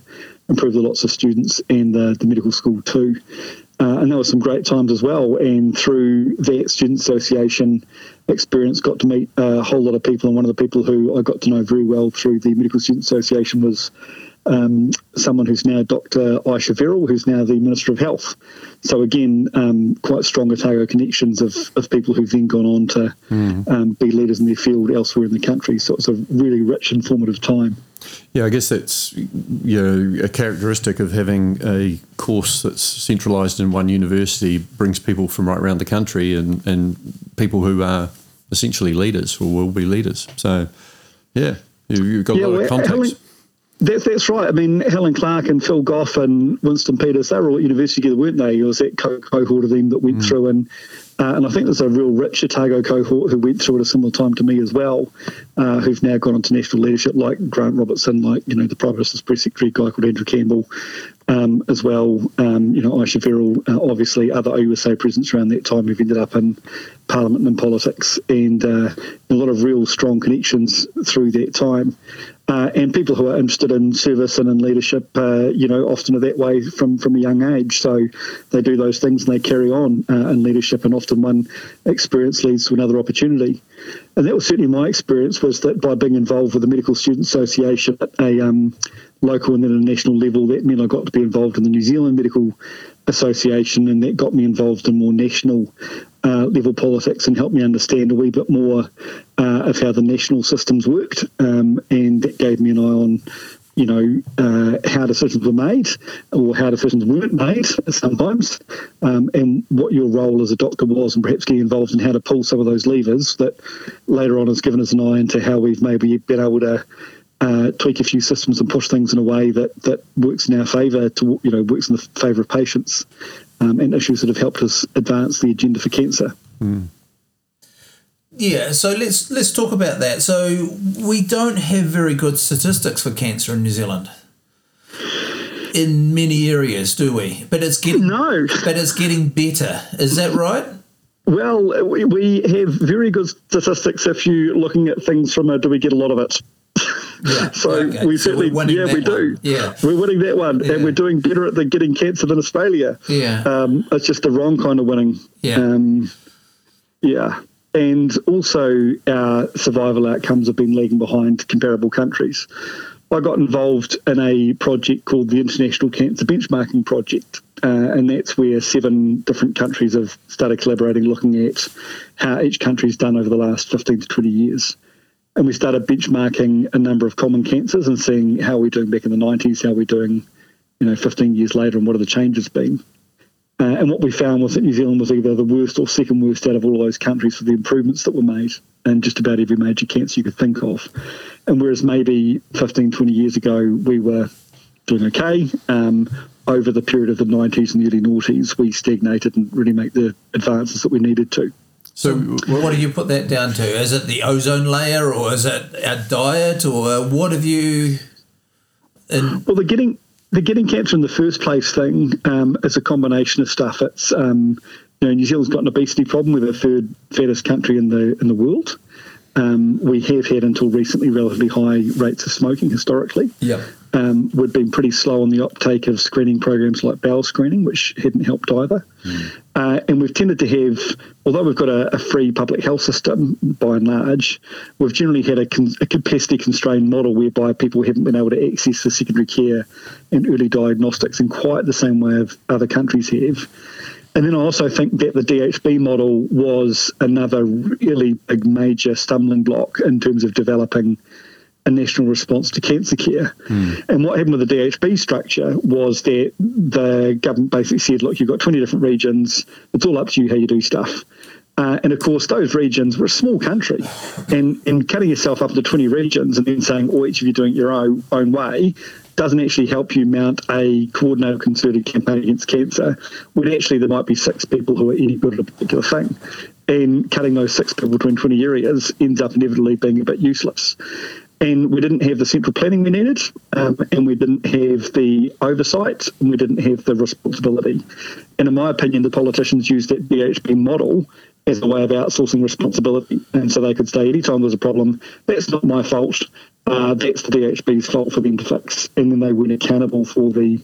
improve the lots of students and the, the medical school too. Uh, and there were some great times as well. And through that Student Association experience, got to meet a whole lot of people. And one of the people who I got to know very well through the Medical Student Association was Um, someone who's now Doctor Aisha Verrill, who's now the Minister of Health. So again, um, quite strong Otago connections of, of people who've then gone on to mm. um, be leaders in their field elsewhere in the country. So it's a really rich, informative time. Yeah, I guess that's you know, a characteristic of having a course that's centralised in one university, brings people from right around the country and, and people who are essentially leaders or will be leaders. So yeah, you've got yeah, a lot well, of contacts. That's, that's right. I mean, Helen Clark and Phil Goff and Winston Peters, they were all at university together, weren't they? It was that co- cohort of them that went mm. through. And uh, and I think there's a real rich Otago cohort who went through at a similar time to me as well, uh, who've now gone into national leadership, like Grant Robertson, like, you know, the Prime Minister's Press Secretary, guy called Andrew Campbell, um, as well, um, you know, Aisha Verrill, uh, obviously other O U S A presidents around that time who've ended up in Parliament and politics, and uh, a lot of real strong connections through that time. Uh, and people who are interested in service and in leadership, uh, you know, often are that way from, from a young age. So they do those things and they carry on uh, in leadership, and often one experience leads to another opportunity. And that was certainly my experience, was that by being involved with the Medical Student Association at a um, local and then a national level, that meant I got to be involved in the New Zealand Medical Association, and that got me involved in more national uh, level politics and helped me understand a wee bit more uh, of how the national systems worked um, and gave me an eye on, you know, uh, how decisions were made or how decisions weren't made sometimes, um, and what your role as a doctor was, and perhaps getting involved in how to pull some of those levers that later on has given us an eye into how we've maybe been able to uh, tweak a few systems and push things in a way that, that works in our favour, to, you know, works in the favour of patients, um, and issues that have helped us advance the agenda for cancer. Mm. Yeah, so let's let's talk about that. So we don't have very good statistics for cancer in New Zealand in many areas, do we? But it's getting no. But it's getting better. Is that right? Well, we, we have very good statistics if you're looking at things from a do we get a lot of it. Yeah, so okay. we certainly, so yeah, we do. Yeah. We're winning that one, yeah. And we're doing better at the getting cancer than Australia. Yeah, um, it's just the wrong kind of winning. Yeah, um, yeah. And also our survival outcomes have been lagging behind comparable countries. I got involved in a project called the International Cancer Benchmarking Project, uh, and that's where seven different countries have started collaborating, looking at how each country's done over the last fifteen to twenty years. And we started benchmarking a number of common cancers and seeing how we're doing back in the nineties, how we're doing, you know, fifteen years later, and what have the changes been. Uh, and what we found was that New Zealand was either the worst or second worst out of all those countries for the improvements that were made in just about every major cancer you could think of. And whereas maybe fifteen, twenty years ago we were doing okay, um, over the period of the nineties and the early noughties we stagnated and really made the advances that we needed to. So what do you put that down to? Is it the ozone layer, or is it our diet, or what have you... In- well, the getting... The getting cancer in the first place thing um, is a combination of stuff. It's um, you know, New Zealand's got an obesity problem. We're the third fattest country in the in the world. Um, we have had until recently relatively high rates of smoking historically. Yeah, um, we've been pretty slow on the uptake of screening programs like bowel screening, which hadn't helped either. Mm. Uh, and we've tended to have, although we've got a, a free public health system by and large, we've generally had a, con- a capacity-constrained model whereby people haven't been able to access the secondary care and early diagnostics in quite the same way as other countries have. And then I also think that the D H B model was another really big major stumbling block in terms of developing a national response to cancer care. Mm. And what happened with the D H B structure was that the government basically said, look, you've got twenty different regions, it's all up to you how you do stuff. Uh, and, of course, those regions were a small country. And, and cutting yourself up into twenty regions and then saying, oh, each of you doing it your own, own way doesn't actually help you mount a coordinated, concerted campaign against cancer, when actually there might be six people who are any good at a particular thing. And cutting those six people between twenty areas ends up inevitably being a bit useless. And we didn't have the central planning we needed, um, and we didn't have the oversight, and we didn't have the responsibility. And in my opinion, the politicians used that D H B model as a way of outsourcing responsibility. And so they could say, anytime there's a problem, that's not my fault, uh, that's the D H B's fault for them to fix. And then they weren't accountable for the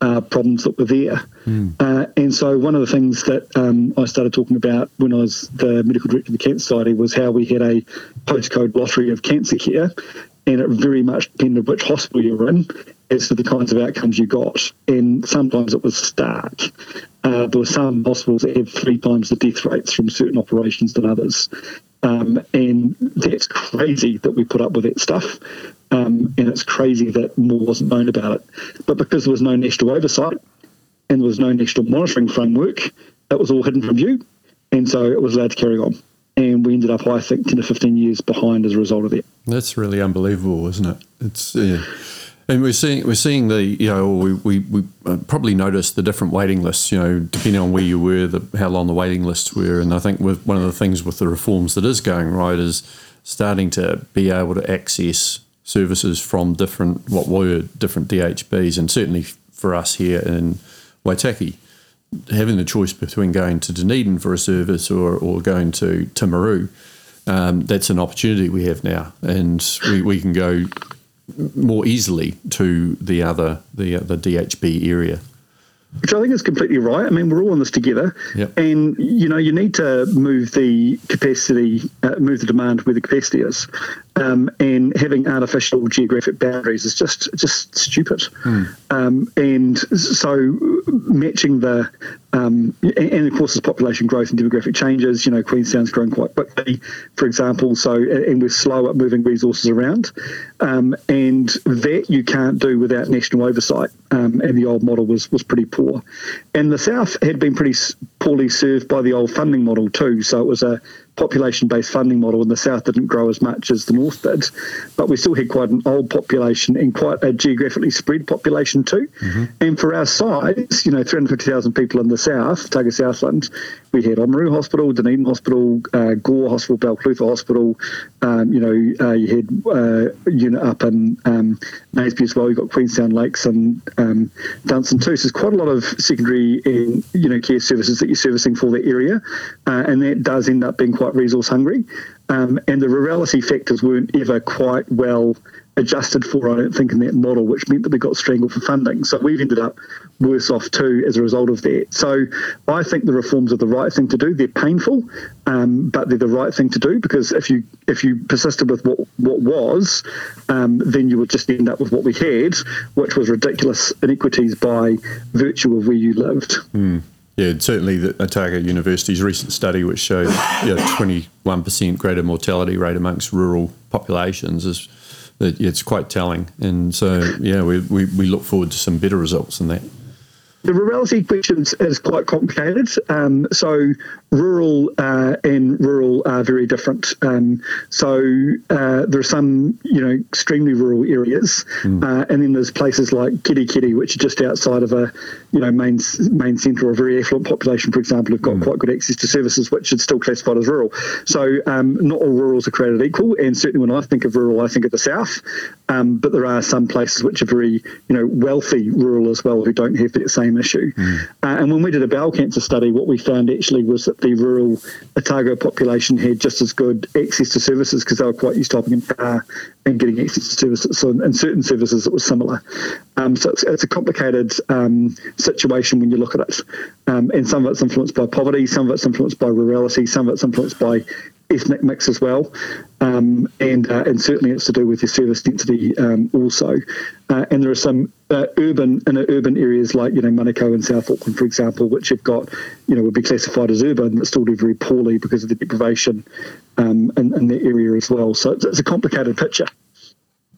uh, problems that were there. Mm. Uh, and so one of the things that um, I started talking about when I was the medical director of the Cancer Society was how we had a postcode lottery of cancer care, and it very much depended which hospital you were in as to the kinds of outcomes you got. And sometimes it was stark. Uh, there were some hospitals that had three times the death rates from certain operations than others. Um, and that's crazy that we put up with that stuff. Um, and it's crazy that more wasn't known about it. But because there was no national oversight and there was no national monitoring framework, it was all hidden from view. And so it was allowed to carry on. And we ended up, I think, ten to fifteen years behind as a result of that. That's really unbelievable, isn't it? It's yeah. And we're seeing we're seeing the you know we we, we probably noticed the different waiting lists, you know, depending on where you were, the, how long the waiting lists were. And I think with one of the things with the reforms that is going right is starting to be able to access services from different what were different D H Bs, and certainly for us here in Waitaki, having the choice between going to Dunedin for a service or, or going to Timaru, um, that's an opportunity we have now, and we, we can go more easily to the other the the D H B area. Which I think is completely right. I mean, we're all in this together. Yep. And, you know, you need to move the capacity, uh, move the demand where the capacity is. Um, and having artificial geographic boundaries is just just stupid. Mm. Um, and so matching the uh, Um, and, of course, there's population growth and demographic changes. You know, Queenstown's grown quite quickly, for example, so and we're slow at moving resources around. Um, and that you can't do without national oversight, um, and the old model was, was pretty poor. And the South had been pretty poorly served by the old funding model too, so it was a population-based funding model, and the South didn't grow as much as the North did, but we still had quite an old population and quite a geographically spread population too. Mm-hmm. And for our size, you know, three hundred fifty thousand people in the South, Otago Southland, we had Oamaru Hospital, Dunedin Hospital, uh, Gore Hospital, Balclutha Hospital, um, you know, uh, you had a uh, unit up in um, Naseby as well, you've got Queenstown Lakes and um, Dunstan too, so there's quite a lot of secondary and, you know, care services that you're servicing for the area, uh, and that does end up being quite resource hungry, um, and the rurality factors weren't ever quite well adjusted for, I don't think, in that model, which meant that we got strangled for funding. So we've ended up worse off too as a result of that. So I think the reforms are the right thing to do. They're painful, um, but they're the right thing to do, because if you if you persisted with what, what was, um, then you would just end up with what we had, which was ridiculous inequities by virtue of where you lived. Mm. Yeah, certainly the Otago University's recent study, which showed you know, twenty-one percent greater mortality rate amongst rural populations, is that it's quite telling. And so, yeah, we, we, we look forward to some better results than that. The rurality question is quite complicated. Um, so rural uh, and rural are very different. Um, so uh, there are some, you know, extremely rural areas, mm. uh, and then there's places like Kerikeri, which are just outside of a, you know, main main centre, or a very affluent population, for example, who've got mm. quite good access to services, which is still classified as rural. So um, not all rurals are created equal, and certainly when I think of rural, I think of the South. Um, but there are some places which are very, you know, wealthy rural as well, who don't have that same issue. Mm. Uh, and when we did a bowel cancer study, what we found actually was that the rural Otago population had just as good access to services, because they were quite used to hopping in a car and getting access to services. So in, in certain services it was similar. Um, so it's, it's a complicated um, situation when you look at it. Um, and some of it's influenced by poverty, some of it's influenced by rurality, some of it's influenced by ethnic mix as well, um, and uh, and certainly it's to do with your service density um, also. Uh, and there are some uh, urban in urban areas like you know Manukau and South Auckland, for example, which have got you know would be classified as urban, but still do very poorly because of the deprivation um, in, in that area as well. So it's, it's a complicated picture.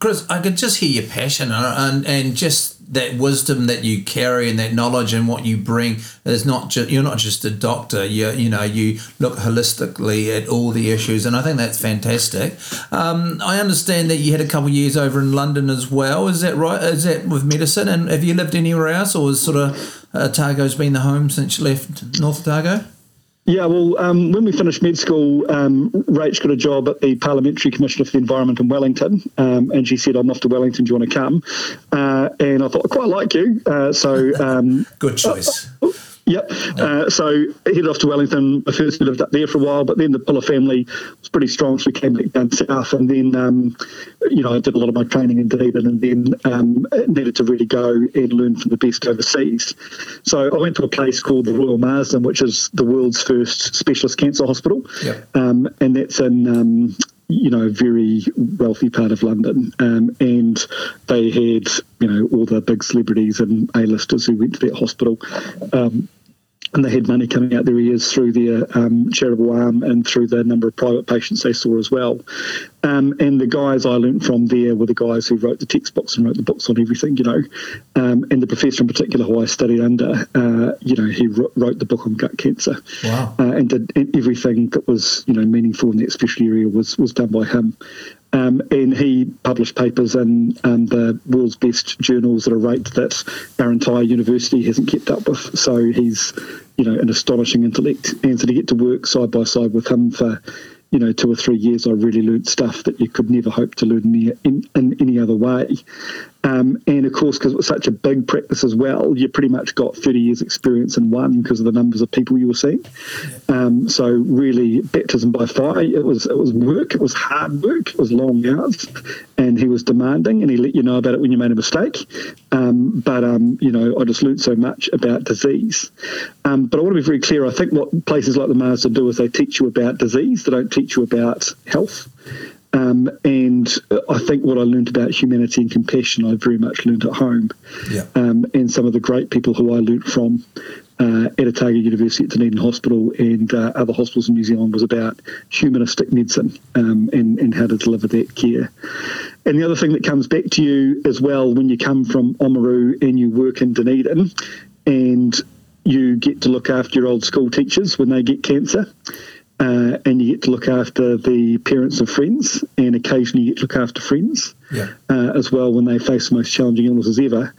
Chris, I could just hear your passion and and just that wisdom that you carry and that knowledge and what you bring. It's not just, you're not just a doctor. You you know you look holistically at all the issues, and I think that's fantastic. Um, I understand that you had a couple of years over in London as well. Is that right? Is that with medicine? And have you lived anywhere else, or has sort of Otago's been the home since you left North Otago? Yeah, well, um, when we finished med school, um, Rach got a job at the Parliamentary Commissioner for the Environment in Wellington, um, and she said, I'm off to Wellington, do you want to come? Uh, and I thought, I quite like you. Uh, so um, Good choice. Uh, oh, yep. Uh, so I headed off to Wellington. I first lived up there for a while, but then the Piller family was pretty strong, so we came back down south. And then, um, you know, I did a lot of my training in Dunedin, and then um, needed to really go and learn from the best overseas. So I went to a place called the Royal Marsden, which is the world's first specialist cancer hospital. Yep. Um, and that's in... Um, you know, a very wealthy part of London, um, and they had, you know, all the big celebrities and A-listers who went to that hospital, um, and they had money coming out their ears through their um, charitable arm and through the number of private patients they saw as well. Um, and the guys I learnt from there were the guys who wrote the textbooks and wrote the books on everything, you know. Um, and the professor in particular who I studied under, uh, you know, he wrote the book on gut cancer. Wow. Uh, and did and everything that was, you know, meaningful in that special area was, was done by him. Um, and he published papers in um, the world's best journals at a rate that our entire university hasn't kept up with. So he's, you know, an astonishing intellect. And so to get to work side by side with him for... you know, two or three years, I really learned stuff that you could never hope to learn in, in, in any other way. Um, and, of course, because it was such a big practice as well, you pretty much got thirty years experience in one because of the numbers of people you were seeing. Um, so, really, baptism by fire, it was it was work, it was hard work, it was long hours, and he was demanding, and he let you know about it when you made a mistake. Um, but, um, you know, I just learned so much about disease. Um, but I want to be very clear, I think what places like the Marsden do is they teach you about disease, they don't teach you about health. Um, and I think what I learned about humanity and compassion, I very much learned at home. Yeah. Um, and some of the great people who I learned from. uh, Eritaga University at Dunedin Hospital and uh, other hospitals in New Zealand was about humanistic medicine um, and, and how to deliver that care. And the other thing that comes back to you as well when you come from Oamaru and you work in Dunedin and you get to look after your old school teachers when they get cancer. Uh, and you get to look after the parents of friends, and occasionally you get to look after friends yeah. uh, as well when they face the most challenging illnesses ever.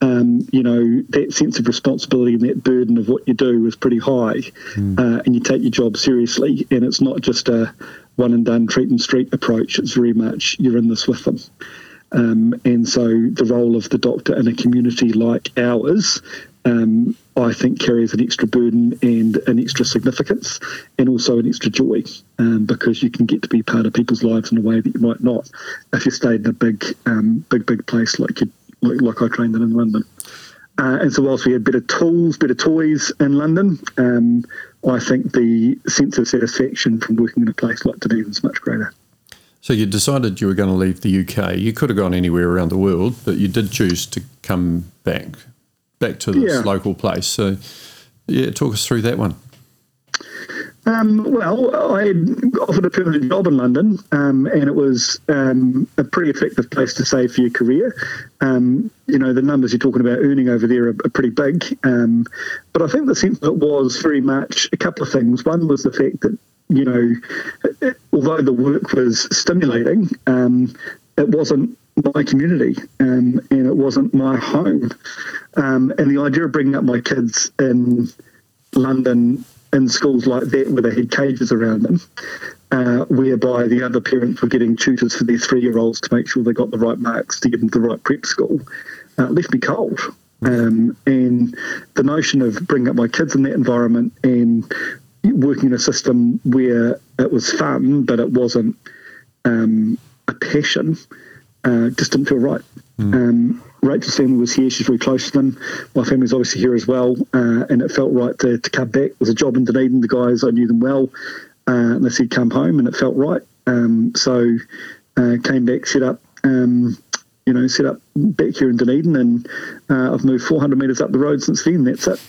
Um, you know, that sense of responsibility and that burden of what you do is pretty high, mm. uh, and you take your job seriously. And it's not just a one-and-done treat-and-street approach. It's very much you're in this with them. Um, and so the role of the doctor in a community like ours Um, I think carries an extra burden and an extra significance and also an extra joy um, because you can get to be part of people's lives in a way that you might not if you stayed in a big, um, big, big place like you, like, like I trained in in London. Uh, and so whilst we had better tools, better toys in London, um, I think the sense of satisfaction from working in a place like Dunedin is much greater. So you decided you were going to leave the U K. You could have gone anywhere around the world, but you did choose to come back. back to this yeah. local place. So, yeah, talk us through that one. Um, well, I offered a permanent job in London, um, and it was um, a pretty effective place to save for your career. Um, you know, the numbers you're talking about earning over there are, are pretty big. Um, but I think the sense of it was very much a couple of things. One was the fact that, you know, it, it, although the work was stimulating, um, it wasn't my community um, and it wasn't my home. Um, and the idea of bringing up my kids in London in schools like that where they had cages around them, uh, whereby the other parents were getting tutors for their three-year-olds to make sure they got the right marks to give them the right prep school, uh, left me cold. Um, and the notion of bringing up my kids in that environment and working in a system where it was fun but it wasn't um, a passion uh, just didn't feel right. Mm. Um, Rachel's family was here, she's very close to them. My family's obviously here as well, uh, and it felt right to, to come back. It was a job in Dunedin, the guys, I knew them well, uh, and they said come home, and it felt right. Um, so uh, came back, set up, um, you know, set up back here in Dunedin, and uh, I've moved four hundred metres up the road since then, that's it.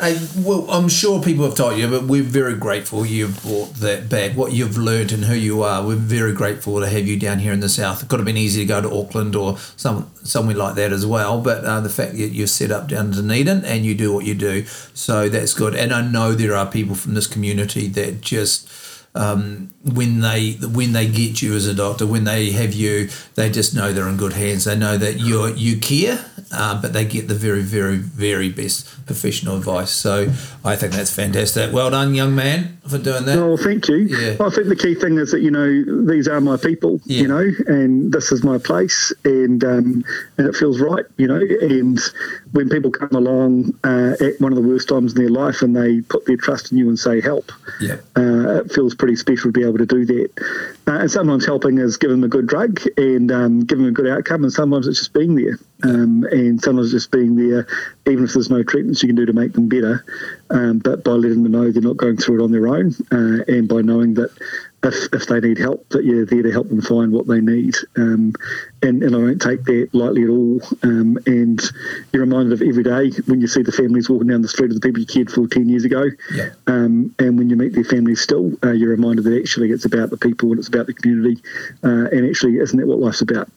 Hey, well, I'm sure people have told you, but we're very grateful you've brought that back, what you've learned and who you are. We're very grateful to have you down here in the south. It could have been easy to go to Auckland or some, somewhere like that as well, but uh, the fact that you're set up down in Dunedin and you do what you do, so that's good. And I know there are people from this community that just... Um, when they when they get you as a doctor, when they have you, they just know they're in good hands. They know that you you care, uh, but they get the very, very, very best professional advice. So I think that's fantastic. Well done, young man, for doing that. Oh, thank you. Yeah. Well, I think the key thing is that, you know, these are my people, yeah. you know, and this is my place, and um, and it feels right, you know. And when people come along uh, at one of the worst times in their life and they put their trust in you and say help, yeah. uh, it feels pretty special to be able to do that. Uh, and sometimes helping is giving them a good drug and um, giving them a good outcome, and sometimes it's just being there. Um, and sometimes just being there, even if there's no treatments you can do to make them better, um, but by letting them know they're not going through it on their own, uh, and by knowing that if if they need help, that you're there to help them find what they need. Um, and, and I don't take that lightly at all. Um, and you're reminded of every day when you see the families walking down the street of the people you cared for ten years ago. Yeah. Um, and when you meet their families still, uh, you're reminded that actually it's about the people and it's about the community. Uh, and actually, isn't that what life's about?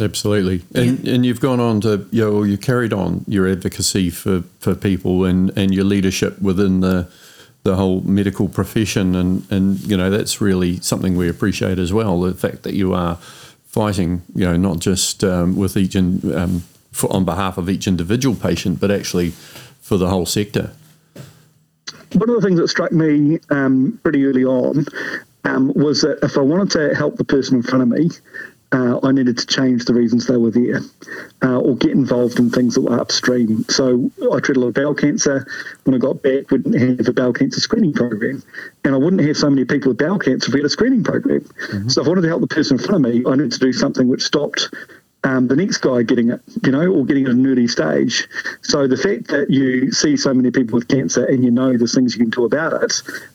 Absolutely. And and you've gone on to, you know, you carried on your advocacy for, for people and, and your leadership within the the whole medical profession. And, and, you know, that's really something we appreciate as well, the fact that you are fighting, you know, not just um, with each in, um, for, on behalf of each individual patient, but actually for the whole sector. One of the things that struck me um, pretty early on um, was that if I wanted to help the person in front of me, Uh, I needed to change the reasons they were there uh, or get involved in things that were upstream. So I treated a lot of bowel cancer. When I got back, we didn't have a bowel cancer screening program. And I wouldn't have so many people with bowel cancer if we had a screening program. Mm-hmm. So if I wanted to help the person in front of me, I needed to do something which stopped Um, the next guy getting it, you know, or getting it at an early stage. So the fact that you see so many people with cancer and you know there's things you can do about it,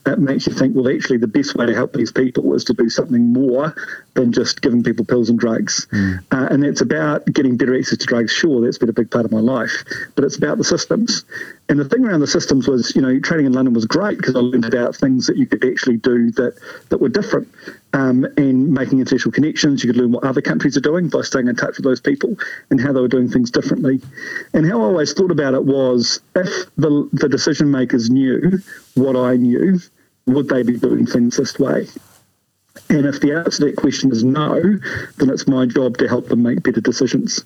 that makes you think, well, actually the best way to help these people is to do something more than just giving people pills and drugs. Mm. Uh, and it's about getting better access to drugs. Sure, that's been a big part of my life, but it's about the systems. And the thing around the systems was, you know, training in London was great because I learned about things that you could actually do that, that were different. Um, and making international connections, you could learn what other countries are doing by staying in touch with those people and how they were doing things differently. And how I always thought about it was, if the, the decision makers knew what I knew, would they be doing things this way? And if the answer to that question is no, then it's my job to help them make better decisions.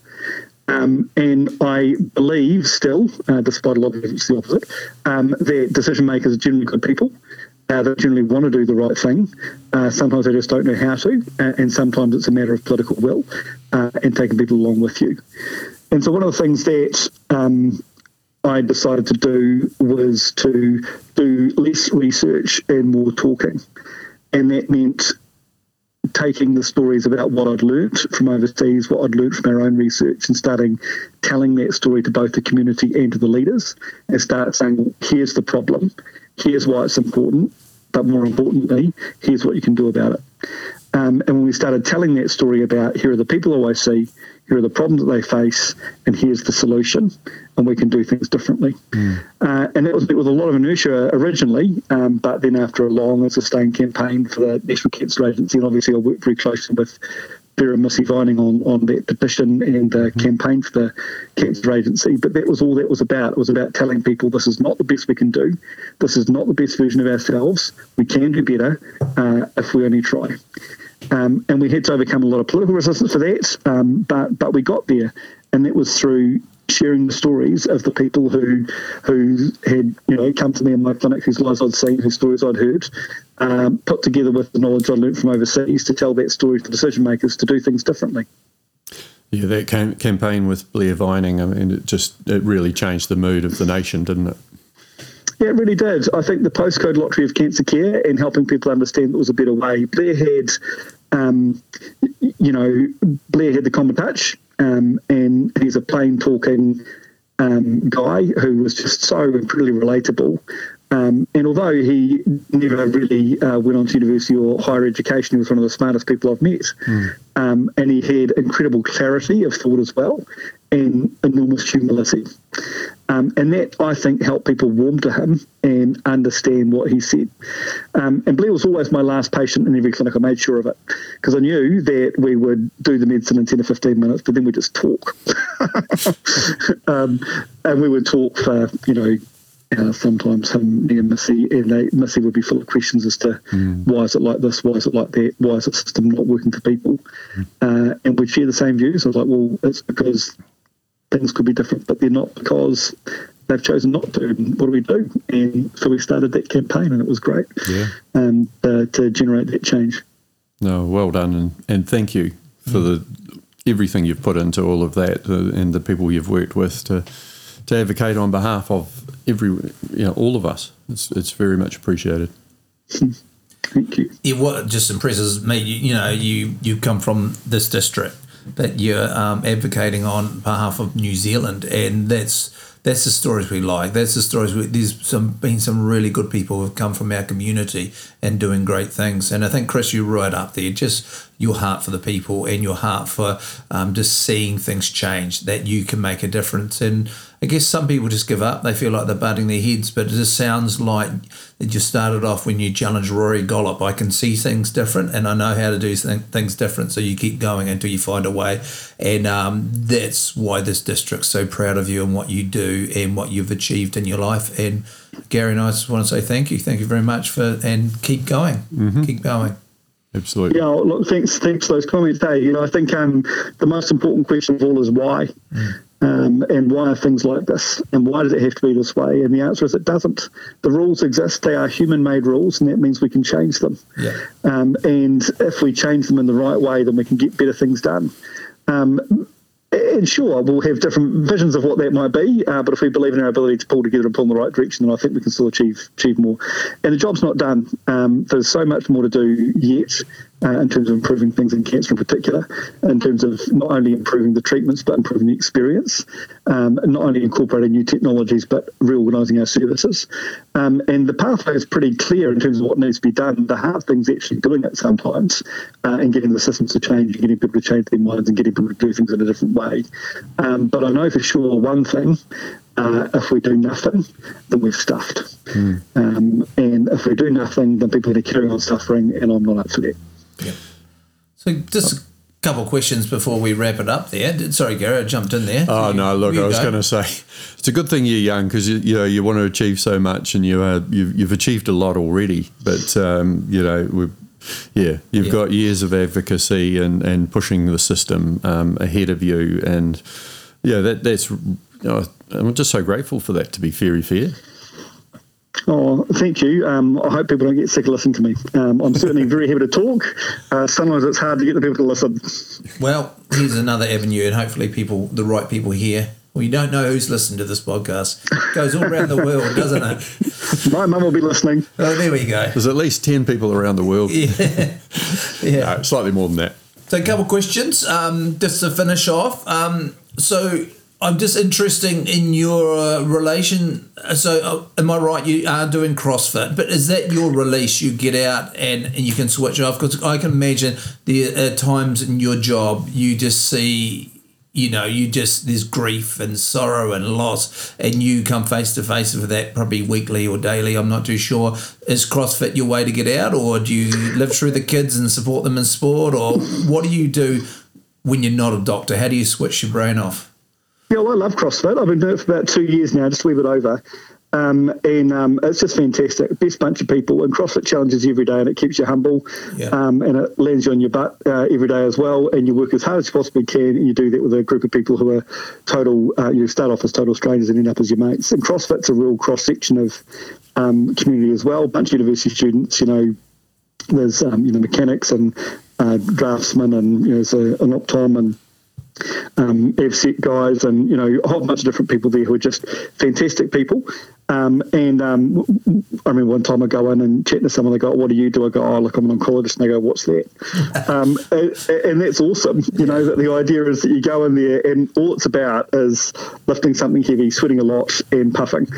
Um, and I believe still, uh, despite a lot of evidence the opposite, um, that decision makers are generally good people. Uh, they generally want to do the right thing. Uh, sometimes they just don't know how to, uh, and sometimes it's a matter of political will uh, and taking people along with you. And so one of the things that um, I decided to do was to do less research and more talking. And that meant taking the stories about what I'd learnt from overseas, what I'd learnt from our own research, and starting telling that story to both the community and to the leaders, and start saying, here's the problem, here's why it's important, but more importantly, here's what you can do about it. Um, and when we started telling that story about, here are the people I see, here are the problems that they face, and here's the solution, and we can do things differently. Mm. Uh, and that was with a lot of inertia originally, um, but then after a long and sustained campaign for the National Cancer Agency, and obviously I worked very closely with Vera Missy Vining on, on that petition and the mm. campaign for the Cancer Agency, but that was all that was about. It was about telling people this is not the best we can do, this is not the best version of ourselves, we can do better uh, if we only try. Um, and we had to overcome a lot of political resistance for that, um, but but we got there, and that was through sharing the stories of the people who who had, you know, come to me in my clinic, whose lives I'd seen, whose stories I'd heard, um, put together with the knowledge I learned from overseas to tell that story to decision makers to do things differently. Yeah, that cam- campaign with Blair Vining, I mean, it just it really changed the mood of the nation, didn't it? Yeah, it really did. I think the postcode lottery of cancer care and helping people understand that was a better way. Blair had, um, you know, Blair had the common touch, um, and he's a plain talking um, guy who was just so incredibly relatable. Um, and although he never really uh, went on to university or higher education, he was one of the smartest people I've met. Mm. Um, and he had incredible clarity of thought as well, and enormous humility. Um, and that, I think, helped people warm to him and understand what he said. Um, and Blair was always my last patient in every clinic. I made sure of it because I knew that we would do the medicine in ten or fifteen minutes, but then we'd just talk. um, and we would talk for, you know, uh, sometimes him near Missy, and they, Missy would be full of questions as to mm. why is it like this, why is it like that, why is the system not working for people? Mm. Uh, and we'd share the same views. I was like, well, it's because things could be different, but they're not because they've chosen not to. What do we do? And so we started that campaign, and it was great yeah. um, uh, to generate that change. No, well done, and, and thank you for mm. the everything you've put into all of that, uh, and the people you've worked with to to advocate on behalf of every, you know, all of us. It's it's very much appreciated. Thank you. Yeah, what just impresses me, you, you know, you you come from this district, but you're um, advocating on behalf of New Zealand, and that's that's the stories we like. That's the stories. We, there's some, been some really good people who've come from our community and doing great things. And I think, Chris, you're right up there. Just your heart for the people and your heart for um, just seeing things change, that you can make a difference. And I guess some people just give up. They feel like they're butting their heads, but it just sounds like you started off when you challenged Rory Gollop. I can see things different, and I know how to do things different. So you keep going until you find a way. And um, that's why this district's so proud of you and what you do and what you've achieved in your life. And Gary and I just want to say thank you. Thank you very much for, and keep going. Mm-hmm. Keep going. Absolutely. Yeah, look, thanks, thanks for those comments. Hey, you know, I think um, the most important question of all is why. Mm. Um, and why are things like this? And why does it have to be this way? And the answer is it doesn't. The rules exist. They are human-made rules, and that means we can change them. Yeah. Um, and if we change them in the right way, then we can get better things done. Um, and sure, we'll have different visions of what that might be, uh, but if we believe in our ability to pull together and pull in the right direction, then I think we can still achieve, achieve more. And the job's not done. Um, there's so much more to do yet. uh, in terms of improving things in cancer in particular, in terms of not only improving the treatments but improving the experience, um, not only incorporating new technologies but reorganising our services. Um, and the pathway is pretty clear in terms of what needs to be done. The hard thing's actually doing it sometimes, uh, and getting the systems to change and getting people to change their minds and getting people to do things in a different way. Um, but I know for sure one thing. Uh, if we do nothing, then we've stuffed. Mm. Um, and if we do nothing, then people are going to carry on suffering, and I'm not up for that. Yep. So just a couple of questions before we wrap it up there. Sorry, Gary, I jumped in there. Oh, so you, no, look, I was going to say it's a good thing you're young because, you, you know, you want to achieve so much and you, uh, you've, you've achieved a lot already. But, um, you know, we've Yeah, you've yep. got years of advocacy and, and pushing the system um, ahead of you. And, yeah, that that's... Oh, I'm just so grateful for that, to be very fair. Oh, thank you. Um, I hope people don't get sick of listening to me. Um, I'm certainly very happy to talk. Uh, sometimes it's hard to get the people to listen. Well, here's another avenue, and hopefully people, the right people here. Well, you don't know who's listened to this podcast. It goes all around the world, doesn't it? My mum will be listening. Oh, there we go. There's at least ten people around the world. Yeah, yeah. No, slightly more than that. So a couple of questions um, just to finish off. Um, so... I'm just interested in your uh, relation. So, oh, am I right? You are doing CrossFit, but is that your release? You get out and, and you can switch off? Because I can imagine the uh, times in your job you just see, you know, you just there's grief and sorrow and loss, and you come face to face with that probably weekly or daily. I'm not too sure. Is CrossFit your way to get out, or do you live through the kids and support them in sport, or what do you do when you're not a doctor? How do you switch your brain off? Yeah, well, I love CrossFit. I've been doing it for about two years now, just a wee bit over. Um, and um, it's just fantastic. Best bunch of people. And CrossFit challenges every day, and it keeps you humble. Yeah. Um, and it lands you on your butt uh, every day as well. And you work as hard as you possibly can, and you do that with a group of people who are total, uh, you start off as total strangers and end up as your mates. And CrossFit's a real cross-section of um, community as well. Bunch of university students, you know, there's, um, you know, mechanics and uh, draftsmen and, you know, there's a, an optom and um AvSec guys and, you know, a whole bunch of different people there who are just fantastic people. Um, and um, I remember one time I go in and chat to someone, they go, what do you do? I go, oh, look, I'm an oncologist. And they go, what's that? um, and, and that's awesome. You know, that the idea is that you go in there and all it's about is lifting something heavy, sweating a lot and puffing.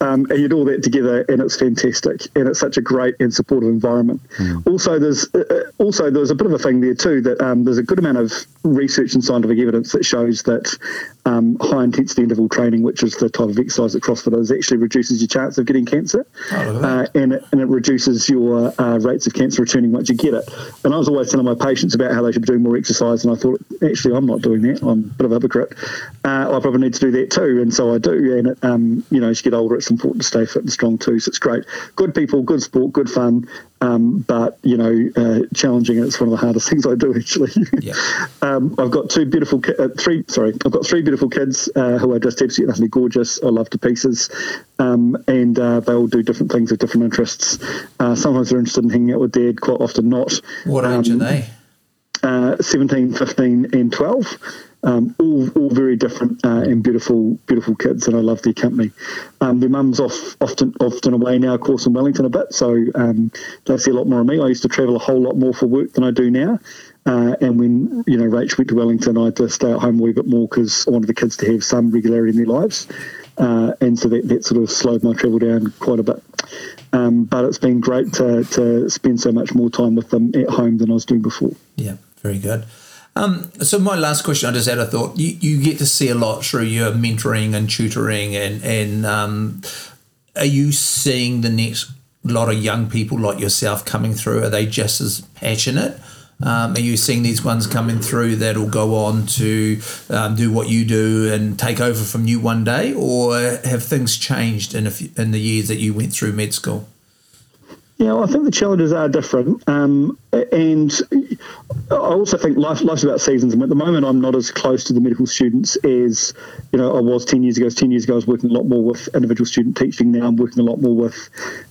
Um, and you do all that together and it's fantastic. And it's such a great and supportive environment. Mm. Also, there's uh, also there's a bit of a thing there too that um, there's a good amount of research and scientific evidence that shows that um, high-intensity interval training, which is the type of exercise that CrossFit is, actually reduces your chance of getting cancer uh, and, it, and it reduces your uh, rates of cancer returning once you get it. And I was always telling my patients about how they should be doing more exercise, and I thought, actually, I'm not doing that. I'm a bit of a hypocrite. Uh, I probably need to do that too, and so I do. And, it, um, you know, as you get older, it's important to stay fit and strong too, so it's great. Good people, good sport, good fun, um, but, you know, uh, challenging, and it's one of the hardest things I do, actually. Yeah. um, I've got two beautiful ki- uh, three, sorry, I've got three beautiful kids uh, who are just absolutely gorgeous. I love to pieces. Um, Um, and uh, they all do different things with different interests. Uh, sometimes they're interested in hanging out with dad, quite often not. What age um, are they? Uh, seventeen, fifteen and twelve. Um, all, all very different uh, and beautiful, beautiful kids, and I love their company. Um, their mum's off, often, often away now, of course, in Wellington a bit, so um, they see a lot more of me. I used to travel a whole lot more for work than I do now, uh, and when you know Rach went to Wellington, I had to stay at home a wee bit more because I wanted the kids to have some regularity in their lives, uh, and so that, that sort of slowed my travel down quite a bit. Um, but it's been great to, to spend so much more time with them at home than I was doing before. Yeah, very good. Um, so my last question, I just had a thought. You, you get to see a lot through your mentoring and tutoring, and and um, are you seeing the next lot of young people like yourself coming through? Are they just as passionate? Um, are you seeing these ones coming through that will go on to um, do what you do and take over from you one day, or have things changed in a few, in the years that you went through med school? Yeah, well, I think the challenges are different, um, and I also think life, life's about seasons. And at the moment, I'm not as close to the medical students as you know I was ten years ago. Ten years ago, I was working a lot more with individual student teaching. Now, I'm working a lot more with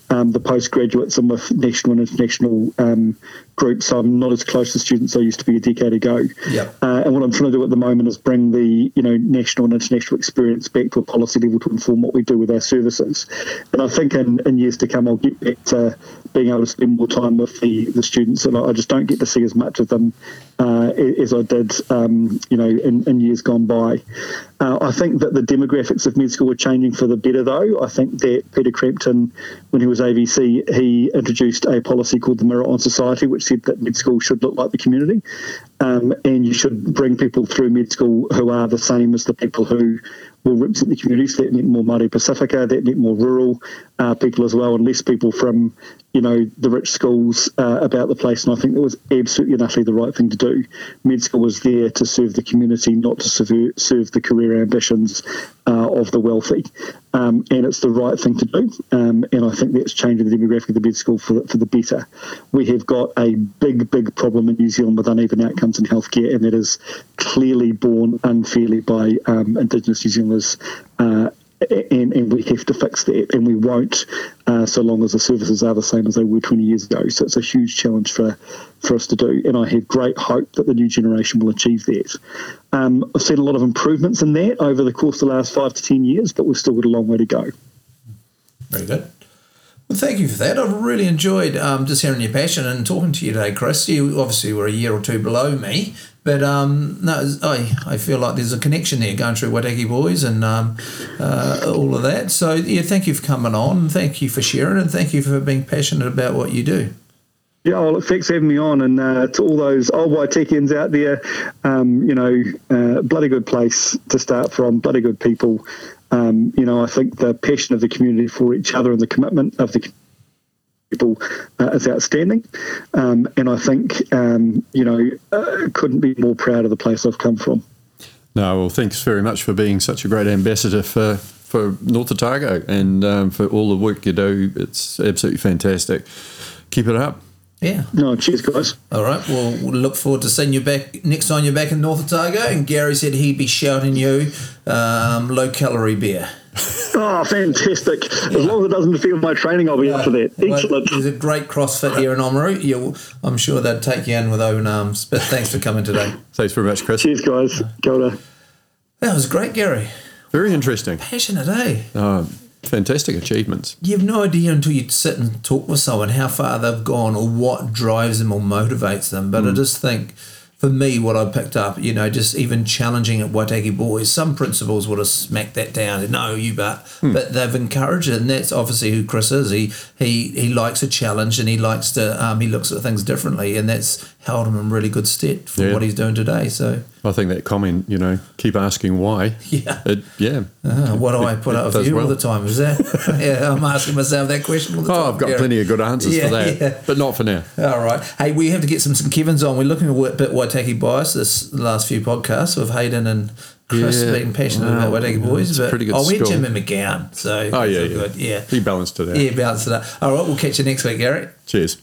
um, the postgraduates and with national and international um, groups. So I'm not as close to students as I used to be a decade ago. Yeah, uh, and what I'm trying to do at the moment is bring the, you know, national and international experience back to a policy level to inform what we do with our services. And I think in, in years to come, I'll get back to being able to spend more time with the, the students, and I, I just don't get to see as much of them uh, as I did, um, you know, in, in years gone by. Uh, I think that the demographics of med school were changing for the better, though. I think that Peter Crampton, when he was A V C, he introduced a policy called the Mirror on Society, which said that med school should look like the community, um, and you should bring people through med school who are the same as the people who will represent the communities. That meant more Māori Pasifika, that meant more rural uh, people as well, and less people from, you know, the rich schools uh, about the place. And I think that was absolutely and utterly the right thing to do. Med school was there to serve the community, not to serve, serve the career ambitions uh, of the wealthy. Um, and it's the right thing to do. Um, and I think that's changing the demographic of the med school for the, for the better. We have got a big, big problem in New Zealand with uneven outcomes in healthcare, and that is clearly borne unfairly by um, Indigenous New Zealanders. Uh, And, and we have to fix that, and we won't uh, so long as the services are the same as they were twenty years ago. So it's a huge challenge for for us to do, and I have great hope that the new generation will achieve that. Um, I've seen a lot of improvements in that over the course of the last five to ten years, but we've still got a long way to go. Very good. Well, thank you for that. I've really enjoyed um, just hearing your passion and talking to you today, Chris. You obviously were a year or two below me, but um, no, I I feel like there's a connection there going through Waitaki Boys and um, uh, all of that. So, yeah, thank you for coming on. Thank you for sharing, and thank you for being passionate about what you do. Yeah, well, thanks for having me on, and uh, to all those old Waitakians out there, um, you know, uh, bloody good place to start from, bloody good people. Um, you know, I think the passion of the community for each other and the commitment of the people uh, is outstanding. Um, and I think, um, you know, uh, couldn't be more proud of the place I've come from. No, well, thanks very much for being such a great ambassador for, for North Otago and um, for all the work you do. It's absolutely fantastic. Keep it up. Yeah. No, cheers, guys. All right. Well, we'll look forward to seeing you back next time you're back in North Otago. And Gary said he'd be shouting you um, low-calorie beer. Oh, fantastic. Yeah. As long as it doesn't interfere with my training, I'll be no, up for that. Excellent. Well, there's a great CrossFit here in Oamaru. You'll, I'm sure they'll take you in with open arms. But thanks for coming today. Thanks very much, Chris. Cheers, guys. Kia ora. That was great, Gary. Very interesting. Passionate, eh? Oh, fantastic achievements. You have no idea until you sit and talk with someone how far they've gone or what drives them or motivates them. But mm. I just think, for me, what I picked up, you know, just even challenging at Waitaki Boys, some principals would have smacked that down. No, you but. Mm. But they've encouraged it, and that's obviously who Chris is. He he he likes a challenge, and he likes to, um, he looks at things differently, and that's held him in really good stead for yeah. what he's doing today. So I think that comment, you know, keep asking why. Yeah. It, yeah. Uh, what do I put it, up with you well. all the time? Is that? Yeah, I'm asking myself that question all the time. Oh, I've got Gary. plenty of good answers yeah, for that, yeah. but not for now. All right. Hey, we have to get some Saint Kevin's on. We're looking a bit Waitaki bias this last few podcasts with Hayden and Chris yeah. being passionate wow. about Waitaki Boys. Yeah, but pretty good oh, we had Jim in McGowan. So oh, yeah, yeah. Good. yeah. He balanced it out. Yeah, balanced it out. All right, we'll catch you next week, Gary. Cheers.